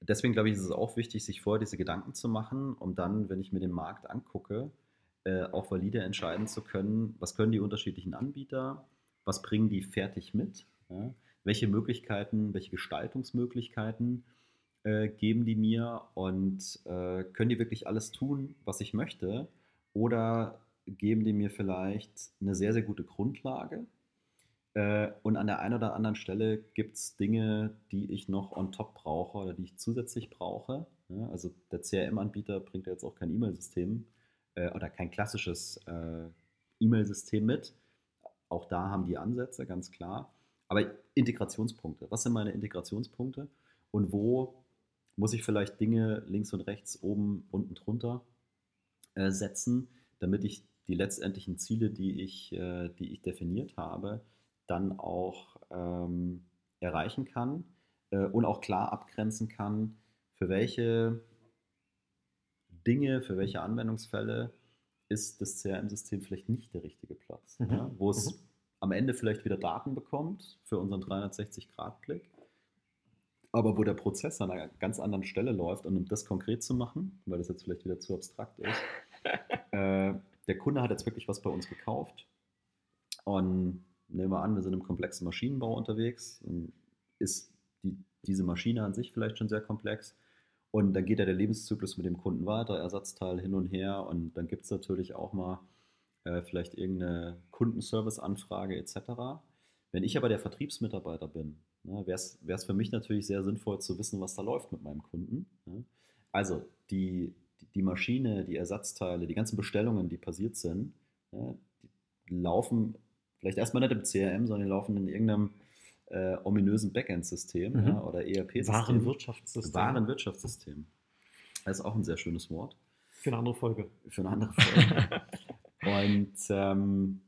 Deswegen glaube ich, ist es auch wichtig, sich vorher diese Gedanken zu machen, um dann, wenn ich mir den Markt angucke, äh, auch valide entscheiden zu können, was können die unterschiedlichen Anbieter, was bringen die fertig mit, ja? Welche Möglichkeiten, welche Gestaltungsmöglichkeiten äh, geben die mir und äh, können die wirklich alles tun, was ich möchte, oder geben die mir vielleicht eine sehr, sehr gute Grundlage. Und an der einen oder anderen Stelle gibt es Dinge, die ich noch on top brauche oder die ich zusätzlich brauche. Ja, also der C R M-Anbieter bringt ja jetzt auch kein E-Mail-System äh, oder kein klassisches äh, E-Mail-System mit. Auch da haben die Ansätze, ganz klar. Aber Integrationspunkte. Was sind meine Integrationspunkte? Und wo muss ich vielleicht Dinge links und rechts, oben, unten, drunter äh, setzen, damit ich die letztendlichen Ziele, die ich, äh, die ich definiert habe, dann auch ähm, erreichen kann äh, und auch klar abgrenzen kann, für welche Dinge, für welche Anwendungsfälle ist das C R M-System vielleicht nicht der richtige Platz. Mhm. Ja? Wo es mhm. am Ende vielleicht wieder Daten bekommt für unseren dreihundertsechzig-Grad-Blick, aber wo der Prozess an einer ganz anderen Stelle läuft, und um das konkret zu machen, weil das jetzt vielleicht wieder zu abstrakt ist, äh, der Kunde hat jetzt wirklich was bei uns gekauft und nehmen wir an, wir sind im komplexen Maschinenbau unterwegs, ist die, diese Maschine an sich vielleicht schon sehr komplex, und dann geht ja der Lebenszyklus mit dem Kunden weiter, Ersatzteil hin und her, und dann gibt es natürlich auch mal äh, vielleicht irgendeine Kundenservice-Anfrage et cetera. Wenn ich aber der Vertriebsmitarbeiter bin Ne, wäre es für mich natürlich sehr sinnvoll zu wissen, was da läuft mit meinem Kunden. Ne? Also die, die Maschine, die Ersatzteile, die ganzen Bestellungen, die passiert sind, ne, die laufen vielleicht erstmal nicht im C R M, sondern die laufen in irgendeinem äh, ominösen Backend-System mhm. ja, oder E R P-System. Warenwirtschaftssystem. Warenwirtschaftssystem. Das ist auch ein sehr schönes Wort. Für eine andere Folge. Für eine andere Folge. Und ähm,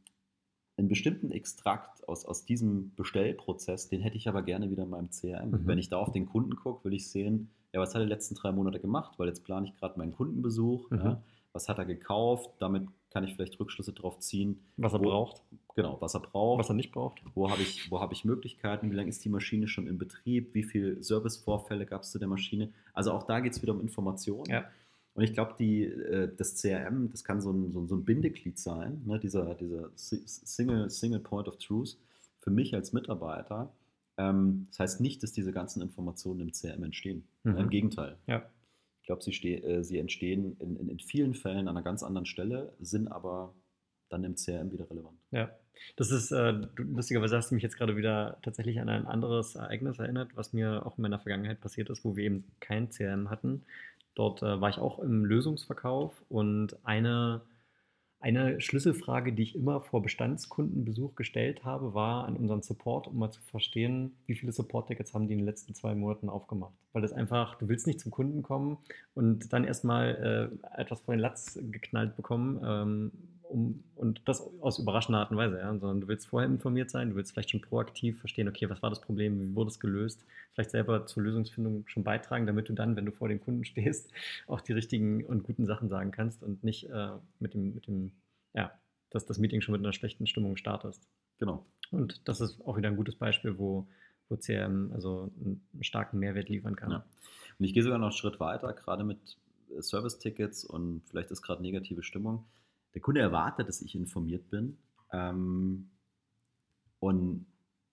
einen bestimmten Extrakt aus, aus diesem Bestellprozess, den hätte ich aber gerne wieder in meinem C R M. Mhm. Wenn ich da auf den Kunden gucke, will ich sehen, ja, was hat er die letzten drei Monate gemacht? Weil jetzt plane ich gerade meinen Kundenbesuch. Mhm. Ja, was hat er gekauft? Damit kann ich vielleicht Rückschlüsse drauf ziehen. Was er wo, braucht. Genau, was er braucht. Was er nicht braucht. Wo habe ich, wo habe ich Möglichkeiten? Wie lange ist die Maschine schon in Betrieb? Wie viele Servicevorfälle gab es zu der Maschine? Also auch da geht es wieder um Informationen. Ja. Und ich glaube, die, das C R M, das kann so ein, so ein, so ein Bindeglied sein, ne? dieser, dieser Single, Single Point of Truth für mich als Mitarbeiter. Ähm, das heißt nicht, dass diese ganzen Informationen im C R M entstehen. Mhm. Im Gegenteil. Ja. Ich glaube, sie, ste- sie entstehen in, in, in vielen Fällen an einer ganz anderen Stelle, sind aber dann im C R M wieder relevant. Ja, das ist, äh, du, lustigerweise hast du mich jetzt gerade wieder tatsächlich an ein anderes Ereignis erinnert, was mir auch in meiner Vergangenheit passiert ist, wo wir eben kein C R M hatten. Dort äh, war ich auch im Lösungsverkauf und eine, eine Schlüsselfrage, die ich immer vor Bestandskundenbesuch gestellt habe, war an unseren Support, um mal zu verstehen, wie viele Support-Tickets haben die in den letzten zwei Monaten aufgemacht. Weil das einfach, du willst nicht zum Kunden kommen und dann erstmal äh, etwas vor den Latz geknallt bekommen ähm, um, und das aus überraschender Art und Weise. Ja? Sondern du willst vorher informiert sein, du willst vielleicht schon proaktiv verstehen, okay, was war das Problem, wie wurde es gelöst, vielleicht selber zur Lösungsfindung schon beitragen, damit du dann, wenn du vor dem Kunden stehst, auch die richtigen und guten Sachen sagen kannst und nicht äh, mit dem, mit dem, ja, dass das Meeting schon mit einer schlechten Stimmung startest. Genau. Und das ist auch wieder ein gutes Beispiel, wo, wo C R M also einen starken Mehrwert liefern kann. Ja. Und ich gehe sogar noch einen Schritt weiter, gerade mit Service-Tickets und vielleicht ist gerade negative Stimmung. Der Kunde erwartet, dass ich informiert bin ähm, und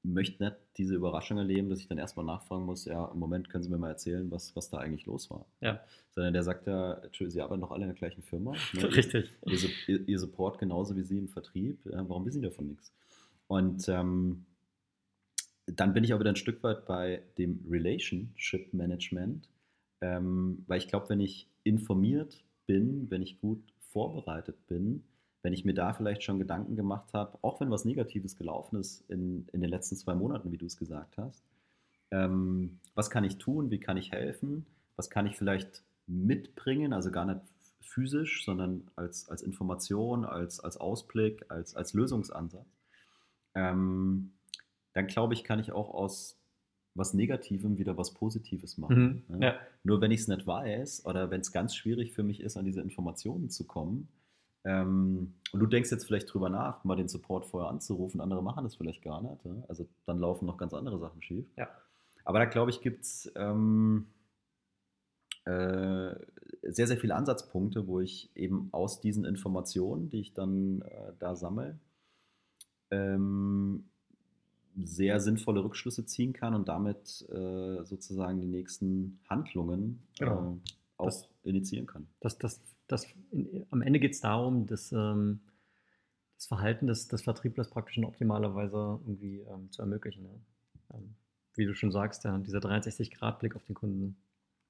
möchte nicht diese Überraschung erleben, dass ich dann erstmal nachfragen muss, ja, im Moment können Sie mir mal erzählen, was, was da eigentlich los war. Ja. Sondern der sagt ja, Sie arbeiten doch alle in der gleichen Firma. Ne? Richtig. Ihr, ihr, ihr Support genauso wie Sie im Vertrieb. Ja, warum wissen Sie davon nichts? Und ähm, dann bin ich auch wieder ein Stück weit bei dem Relationship Management, ähm, weil ich glaube, wenn ich informiert bin, wenn ich gut vorbereitet bin, wenn ich mir da vielleicht schon Gedanken gemacht habe, auch wenn was Negatives gelaufen ist in, in den letzten zwei Monaten, wie du es gesagt hast, ähm, was kann ich tun, wie kann ich helfen, was kann ich vielleicht mitbringen, also gar nicht physisch, sondern als, als Information, als, als Ausblick, als, als Lösungsansatz, ähm, dann glaube ich, kann ich auch aus was Negativem wieder was Positives machen. Mhm, ja. Ja. Nur wenn ich es nicht weiß oder wenn es ganz schwierig für mich ist, an diese Informationen zu kommen, Ähm, und du denkst jetzt vielleicht drüber nach, mal den Support vorher anzurufen, andere machen das vielleicht gar nicht, ja? Also dann laufen noch ganz andere Sachen schief. Ja. Aber da glaube ich, gibt es ähm, äh, sehr, sehr viele Ansatzpunkte, wo ich eben aus diesen Informationen, die ich dann äh, da sammle, ähm, sehr sinnvolle Rückschlüsse ziehen kann und damit äh, sozusagen die nächsten Handlungen genau. äh, auch das, initiieren kann. Das, das Das, in, am Ende geht es darum, dass, ähm, das Verhalten des, des Vertrieblers praktisch in optimaler Weise irgendwie ähm, zu ermöglichen. Ja? Ähm, wie du schon sagst, ja, dieser dreihundertsechzig-Grad-Blick auf den Kunden.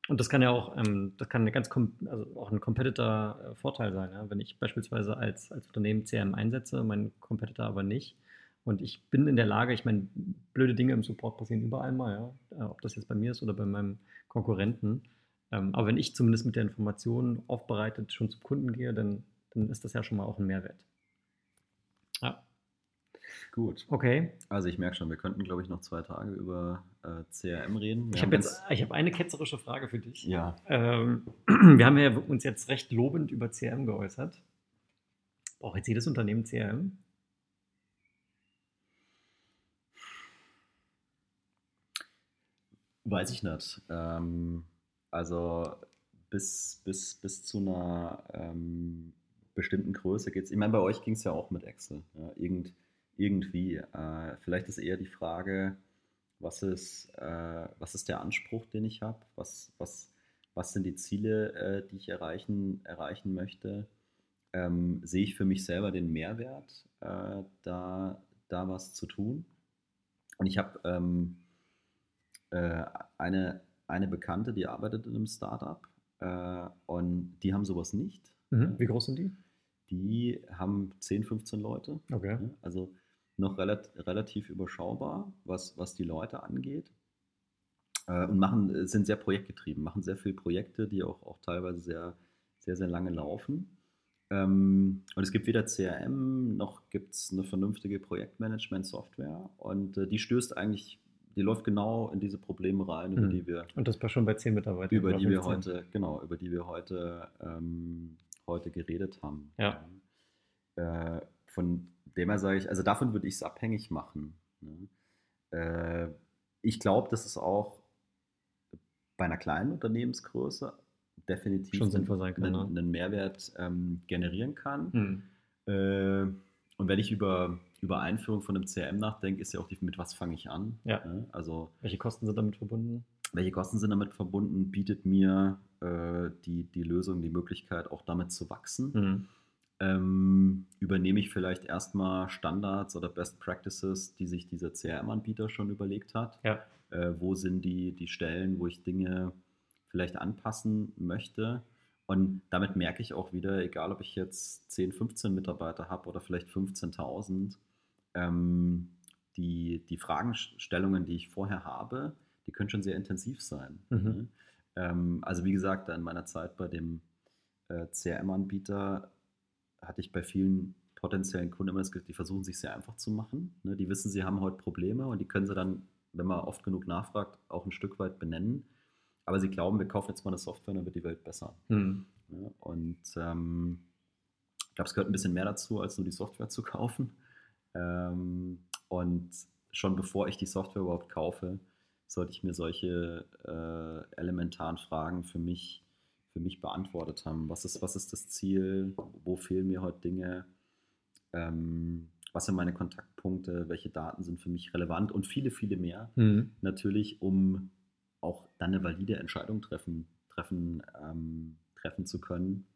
Und das kann ja auch, ähm, das kann eine ganz kom- also auch ein Competitor-Vorteil sein. Ja? Wenn ich beispielsweise als, als Unternehmen C R M einsetze, mein Competitor aber nicht. Und ich bin in der Lage, ich meine, blöde Dinge im Support passieren überall mal, ja? Ob das jetzt bei mir ist oder bei meinem Konkurrenten. Aber wenn ich zumindest mit der Information aufbereitet schon zum Kunden gehe, dann, dann ist das ja schon mal auch ein Mehrwert. Ja. Gut. Okay. Also ich merke schon, wir könnten, glaube ich, noch zwei Tage über äh, C R M reden. Wir ich habe jetzt, ich habe eine ketzerische Frage für dich. Ja. Ähm, wir haben ja uns jetzt recht lobend über C R M geäußert. Braucht jetzt jedes Unternehmen C R M? Weiß ich nicht. Ähm... Also bis, bis, bis zu einer ähm, bestimmten Größe geht es. Ich meine, bei euch ging es ja auch mit Excel. Ja? Irgend, irgendwie. Äh, vielleicht ist eher die Frage, was ist, äh, was ist der Anspruch, den ich habe? Was, was, was sind die Ziele, äh, die ich erreichen, erreichen möchte? Ähm, sehe ich für mich selber den Mehrwert, äh, da, da was zu tun? Und ich habe... Ähm, äh, eine, eine Bekannte, die arbeitet in einem Startup äh, und die haben sowas nicht. Mhm. Wie groß sind die? Die haben zehn, fünfzehn Leute. Okay. Also noch relat- relativ überschaubar, was, was die Leute angeht. Äh, und machen, sind sehr projektgetrieben, machen sehr viele Projekte, die auch, auch teilweise sehr, sehr, sehr lange laufen. Ähm, und es gibt weder C R M, noch gibt es eine vernünftige Projektmanagement-Software. Und äh, die stößt eigentlich, die läuft genau in diese Probleme rein, über mhm. die wir... Und das war schon bei zehn Mitarbeitern. Über die wir heute, genau, über die wir heute... Ähm, heute geredet haben. Ja. Äh, von dem her sage ich, also davon würde ich es abhängig machen. Ne? Äh, ich glaube, dass es auch bei einer kleinen Unternehmensgröße definitiv schon sinnvoll sein kann, einen, ne? einen Mehrwert ähm, generieren kann. Mhm. Äh, und wenn ich über, über Einführung von einem C R M nachdenke, ist ja auch die, mit was fange ich an? Ja. Ne? Also, welche Kosten sind damit verbunden? Welche Kosten sind damit verbunden? Bietet mir Die, die Lösung, die Möglichkeit, auch damit zu wachsen. Mhm. Ähm, übernehme ich vielleicht erstmal Standards oder Best Practices, die sich dieser C R M-Anbieter schon überlegt hat? Ja. Äh, wo sind die, die Stellen, wo ich Dinge vielleicht anpassen möchte? Und damit merke ich auch wieder, egal ob ich jetzt zehn, fünfzehn Mitarbeiter habe oder vielleicht fünfzehntausend, ähm, die, die Fragestellungen, die ich vorher habe, die können schon sehr intensiv sein. Mhm. Ne? Also wie gesagt, in meiner Zeit bei dem C R M-Anbieter hatte ich bei vielen potenziellen Kunden immer das Gefühl, die versuchen sich sehr einfach zu machen. Die wissen, sie haben heute Probleme und die können sie dann, wenn man oft genug nachfragt, auch ein Stück weit benennen. Aber sie glauben, wir kaufen jetzt mal eine Software, dann wird die Welt besser. Mhm. Und ähm, ich glaube, es gehört ein bisschen mehr dazu, als nur die Software zu kaufen. Ähm, und schon bevor ich die Software überhaupt kaufe, sollte ich mir solche äh, elementaren Fragen für mich, für mich beantwortet haben. Was ist, was ist das Ziel? Wo fehlen mir heute Dinge? Ähm, was sind meine Kontaktpunkte? Welche Daten sind für mich relevant? Und viele, viele mehr. Mhm. Natürlich, um auch dann eine valide Entscheidung treffen, treffen, ähm, treffen zu können.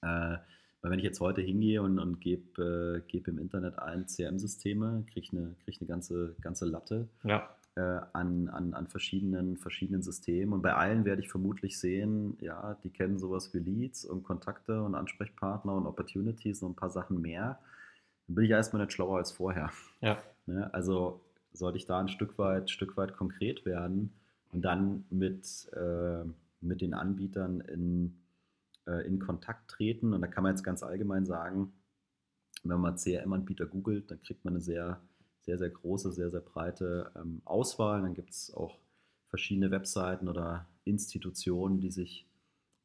Äh, weil wenn ich jetzt heute hingehe und, und gebe äh, geb im Internet ein C R M-Systeme, kriege ich eine, krieg eine ganze, ganze Latte. Ja. An, an, an verschiedenen, verschiedenen Systemen und bei allen werde ich vermutlich sehen, ja, die kennen sowas wie Leads und Kontakte und Ansprechpartner und Opportunities und ein paar Sachen mehr. Dann bin ich erstmal nicht schlauer als vorher. Ja. Ne? Also sollte ich da ein Stück weit, Stück weit konkret werden und dann mit, äh, mit den Anbietern in, äh, in Kontakt treten. Und da kann man jetzt ganz allgemein sagen, wenn man C R M-Anbieter googelt, dann kriegt man eine sehr sehr, sehr große, sehr, sehr breite ähm, Auswahl. Dann gibt es auch verschiedene Webseiten oder Institutionen, die sich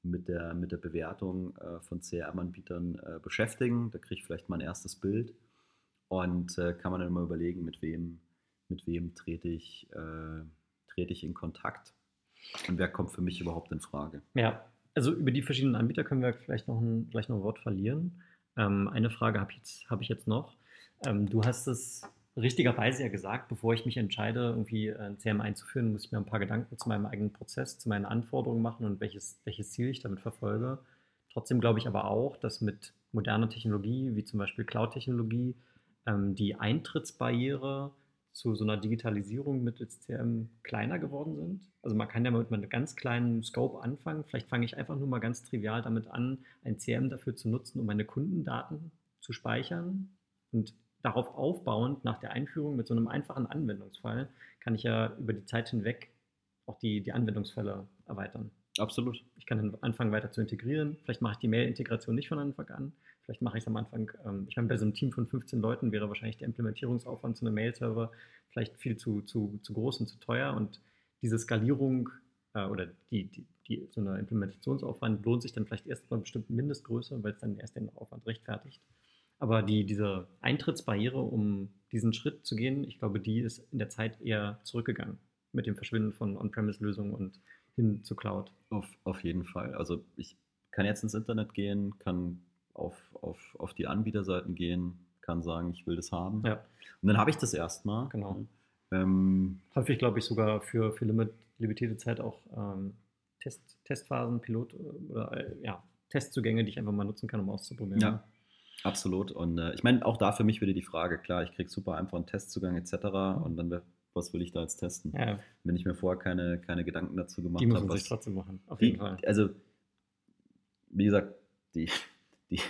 mit der, mit der Bewertung äh, von C R M-Anbietern äh, beschäftigen. Da kriege ich vielleicht mein erstes Bild und äh, kann man dann mal überlegen, mit wem, mit wem trete ich, äh, trete ich in Kontakt und wer kommt für mich überhaupt in Frage. Ja, also über die verschiedenen Anbieter können wir vielleicht noch ein, gleich noch ein Wort verlieren. Ähm, eine Frage habe ich jetzt, hab ich jetzt noch. Ähm, du hast es richtigerweise ja gesagt, bevor ich mich entscheide, irgendwie ein C R M einzuführen, muss ich mir ein paar Gedanken zu meinem eigenen Prozess, zu meinen Anforderungen machen und welches, welches Ziel ich damit verfolge. Trotzdem glaube ich aber auch, dass mit moderner Technologie, wie zum Beispiel Cloud-Technologie, die Eintrittsbarriere zu so einer Digitalisierung mittels C R M kleiner geworden sind. Also man kann ja mit einem ganz kleinen Scope anfangen. Vielleicht fange ich einfach nur mal ganz trivial damit an, ein C R M dafür zu nutzen, um meine Kundendaten zu speichern und darauf aufbauend, nach der Einführung mit so einem einfachen Anwendungsfall, kann ich ja über die Zeit hinweg auch die, die Anwendungsfälle erweitern. Absolut. Ich kann dann anfangen, weiter zu integrieren. Vielleicht mache ich die Mail-Integration nicht von Anfang an. Vielleicht mache ich es am Anfang, ähm, ich meine, bei so einem Team von fünfzehn Leuten wäre wahrscheinlich der Implementierungsaufwand zu einem Mail-Server vielleicht viel zu, zu, zu groß und zu teuer. Und diese Skalierung äh, oder die, die, die, so eine Implementationsaufwand lohnt sich dann vielleicht erst bei einer bestimmten Mindestgröße, weil es dann erst den Aufwand rechtfertigt. Aber die, diese Eintrittsbarriere, um diesen Schritt zu gehen, ich glaube, die ist in der Zeit eher zurückgegangen mit dem Verschwinden von On-Premise-Lösungen und hin zu Cloud. Auf, auf jeden Fall. Also ich kann jetzt ins Internet gehen, kann auf, auf, auf die Anbieterseiten gehen, kann sagen, ich will das haben. Ja. Und dann habe ich das erstmal. Genau. Ähm, Häufig, glaube ich, sogar für, für limitierte Zeit auch ähm, Test, Testphasen, Pilot oder äh, ja, Testzugänge, die ich einfach mal nutzen kann, um auszuprobieren. Ja. Absolut. Und äh, ich meine, auch da für mich wieder die Frage, klar, ich kriege super einfach einen Testzugang et cetera. Und dann was will ich da jetzt testen? Ja. Wenn ich mir vorher keine, keine Gedanken dazu gemacht habe. Die müssen hab, sich trotzdem machen, auf jeden die, Fall. Also, wie gesagt, die, die,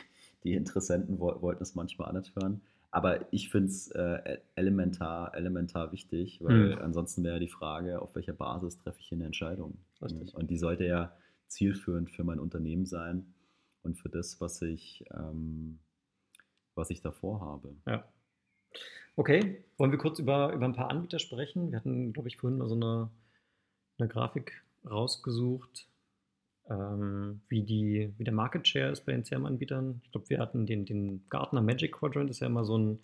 die Interessenten wollten es manchmal anders hören. Aber ich finde es äh, elementar, elementar wichtig, weil mhm. ansonsten wäre die Frage, auf welcher Basis treffe ich hier eine Entscheidung? Richtig. Und die sollte ja zielführend für mein Unternehmen sein und für das, was ich, ähm, was ich davor habe. Ja. Okay, wollen wir kurz über, über ein paar Anbieter sprechen? Wir hatten, glaube ich, vorhin mal so eine, eine Grafik rausgesucht, Ähm, wie, die, wie der Market Share ist bei den C R M-Anbietern. Ich glaube, wir hatten den, den Gartner Magic Quadrant, ist ja immer so ein,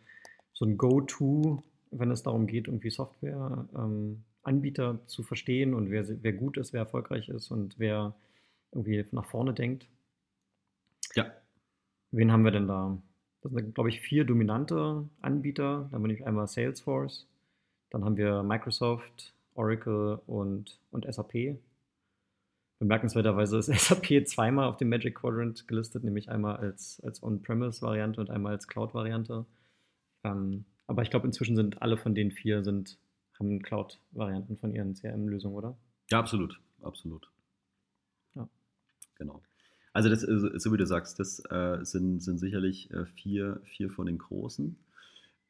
so ein Go-To, wenn es darum geht, irgendwie Software-Anbieter ähm, zu verstehen und wer, wer gut ist, wer erfolgreich ist und wer irgendwie nach vorne denkt. Ja. Wen haben wir denn da? Das sind, glaube ich, vier dominante Anbieter. Da haben wir nämlich einmal Salesforce, dann haben wir Microsoft, Oracle und, und S A P. Bemerkenswerterweise ist S A P zweimal auf dem Magic Quadrant gelistet, nämlich einmal als, als On-Premise-Variante und einmal als Cloud-Variante. Ähm, aber ich glaube, inzwischen sind alle von den vier sind, haben Cloud-Varianten von ihren C R M-Lösungen, oder? Ja, absolut. Absolut. Ja. Genau. Also das ist, so wie du sagst, das äh, sind, sind sicherlich äh, vier, vier von den großen.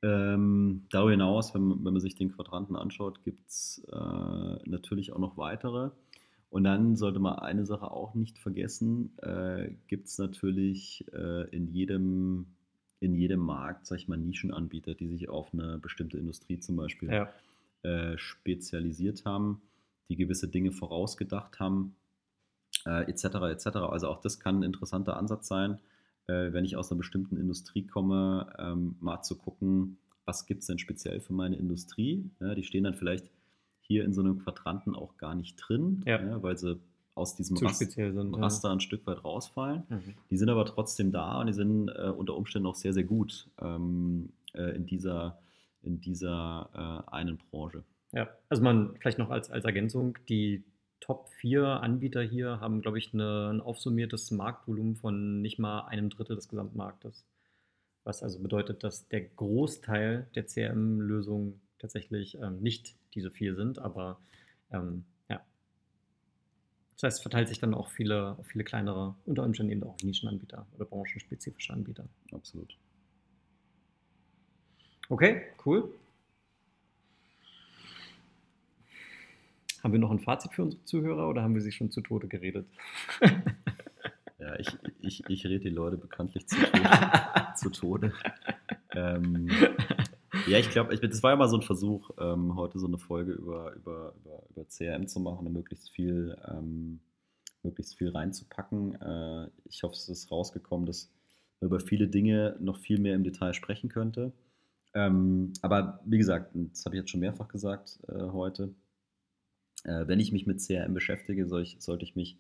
Ähm, darüber hinaus, wenn, wenn man sich den Quadranten anschaut, gibt es äh, natürlich auch noch weitere. Und dann sollte man eine Sache auch nicht vergessen, äh, gibt es natürlich äh, in jedem, in jedem Markt, sag ich mal, Nischenanbieter, die sich auf eine bestimmte Industrie zum Beispiel ja. äh, spezialisiert haben, die gewisse Dinge vorausgedacht haben, äh, et cetera et cetera. Also auch das kann ein interessanter Ansatz sein, äh, wenn ich aus einer bestimmten Industrie komme, ähm, mal zu gucken, was gibt es denn speziell für meine Industrie? Ja, die stehen dann vielleicht hier in so einem Quadranten auch gar nicht drin, ja. Ja, weil sie aus diesem Raster, sind, ja. Raster ein Stück weit rausfallen. Mhm. Die sind aber trotzdem da und die sind äh, unter Umständen auch sehr, sehr gut ähm, äh, in dieser, in dieser äh, einen Branche. Ja, also man vielleicht noch als, als Ergänzung, die Top vier Anbieter hier haben, glaube ich, eine, ein aufsummiertes Marktvolumen von nicht mal einem Drittel des Gesamtmarktes. Was also bedeutet, dass der Großteil der C R M-Lösungen tatsächlich ähm, nicht diese vier sind, aber ähm, ja. Das heißt, es verteilt sich dann auch viele, auf viele kleinere, unter Umständen eben auch Nischenanbieter oder branchenspezifische Anbieter. Absolut. Okay, cool. Haben wir noch ein Fazit für unsere Zuhörer oder haben wir sie schon zu Tode geredet? Ja, ich, ich, ich rede die Leute bekanntlich zu Tode. zu Tode. Ähm, Ja, ich glaube, das war ja mal so ein Versuch, ähm, heute so eine Folge über, über, über, über C R M zu machen und möglichst viel, ähm, möglichst viel reinzupacken. Äh, ich hoffe, es ist rausgekommen, dass man über viele Dinge noch viel mehr im Detail sprechen könnte. Ähm, aber wie gesagt, das habe ich jetzt schon mehrfach gesagt äh, heute, äh, wenn ich mich mit C R M beschäftige, soll ich, sollte ich mich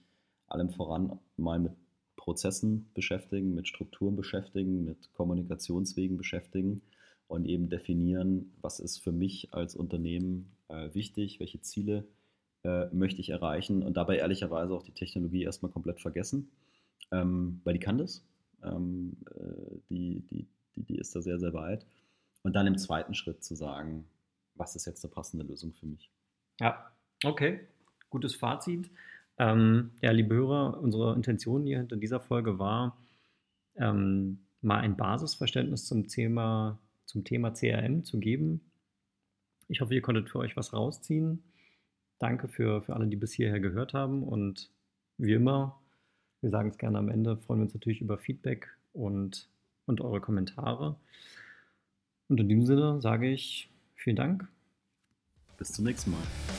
allem voran mal mit Prozessen beschäftigen, mit Strukturen beschäftigen, mit Kommunikationswegen beschäftigen. Und eben definieren, was ist für mich als Unternehmen äh, wichtig, welche Ziele äh, möchte ich erreichen und dabei ehrlicherweise auch die Technologie erstmal komplett vergessen, ähm, weil die kann das, ähm, äh, die, die, die, die ist da sehr, sehr weit. Und dann im zweiten Schritt zu sagen, was ist jetzt eine passende Lösung für mich. Ja, okay, gutes Fazit. Ähm, ja, liebe Hörer, unsere Intention hier hinter dieser Folge war, ähm, mal ein Basisverständnis zum Thema zum Thema C R M zu geben. Ich hoffe, ihr konntet für euch was rausziehen. Danke für, für alle, die bis hierher gehört haben. Und wie immer, wir sagen es gerne am Ende, freuen wir uns natürlich über Feedback und, und eure Kommentare. Und in diesem Sinne sage ich vielen Dank. Bis zum nächsten Mal.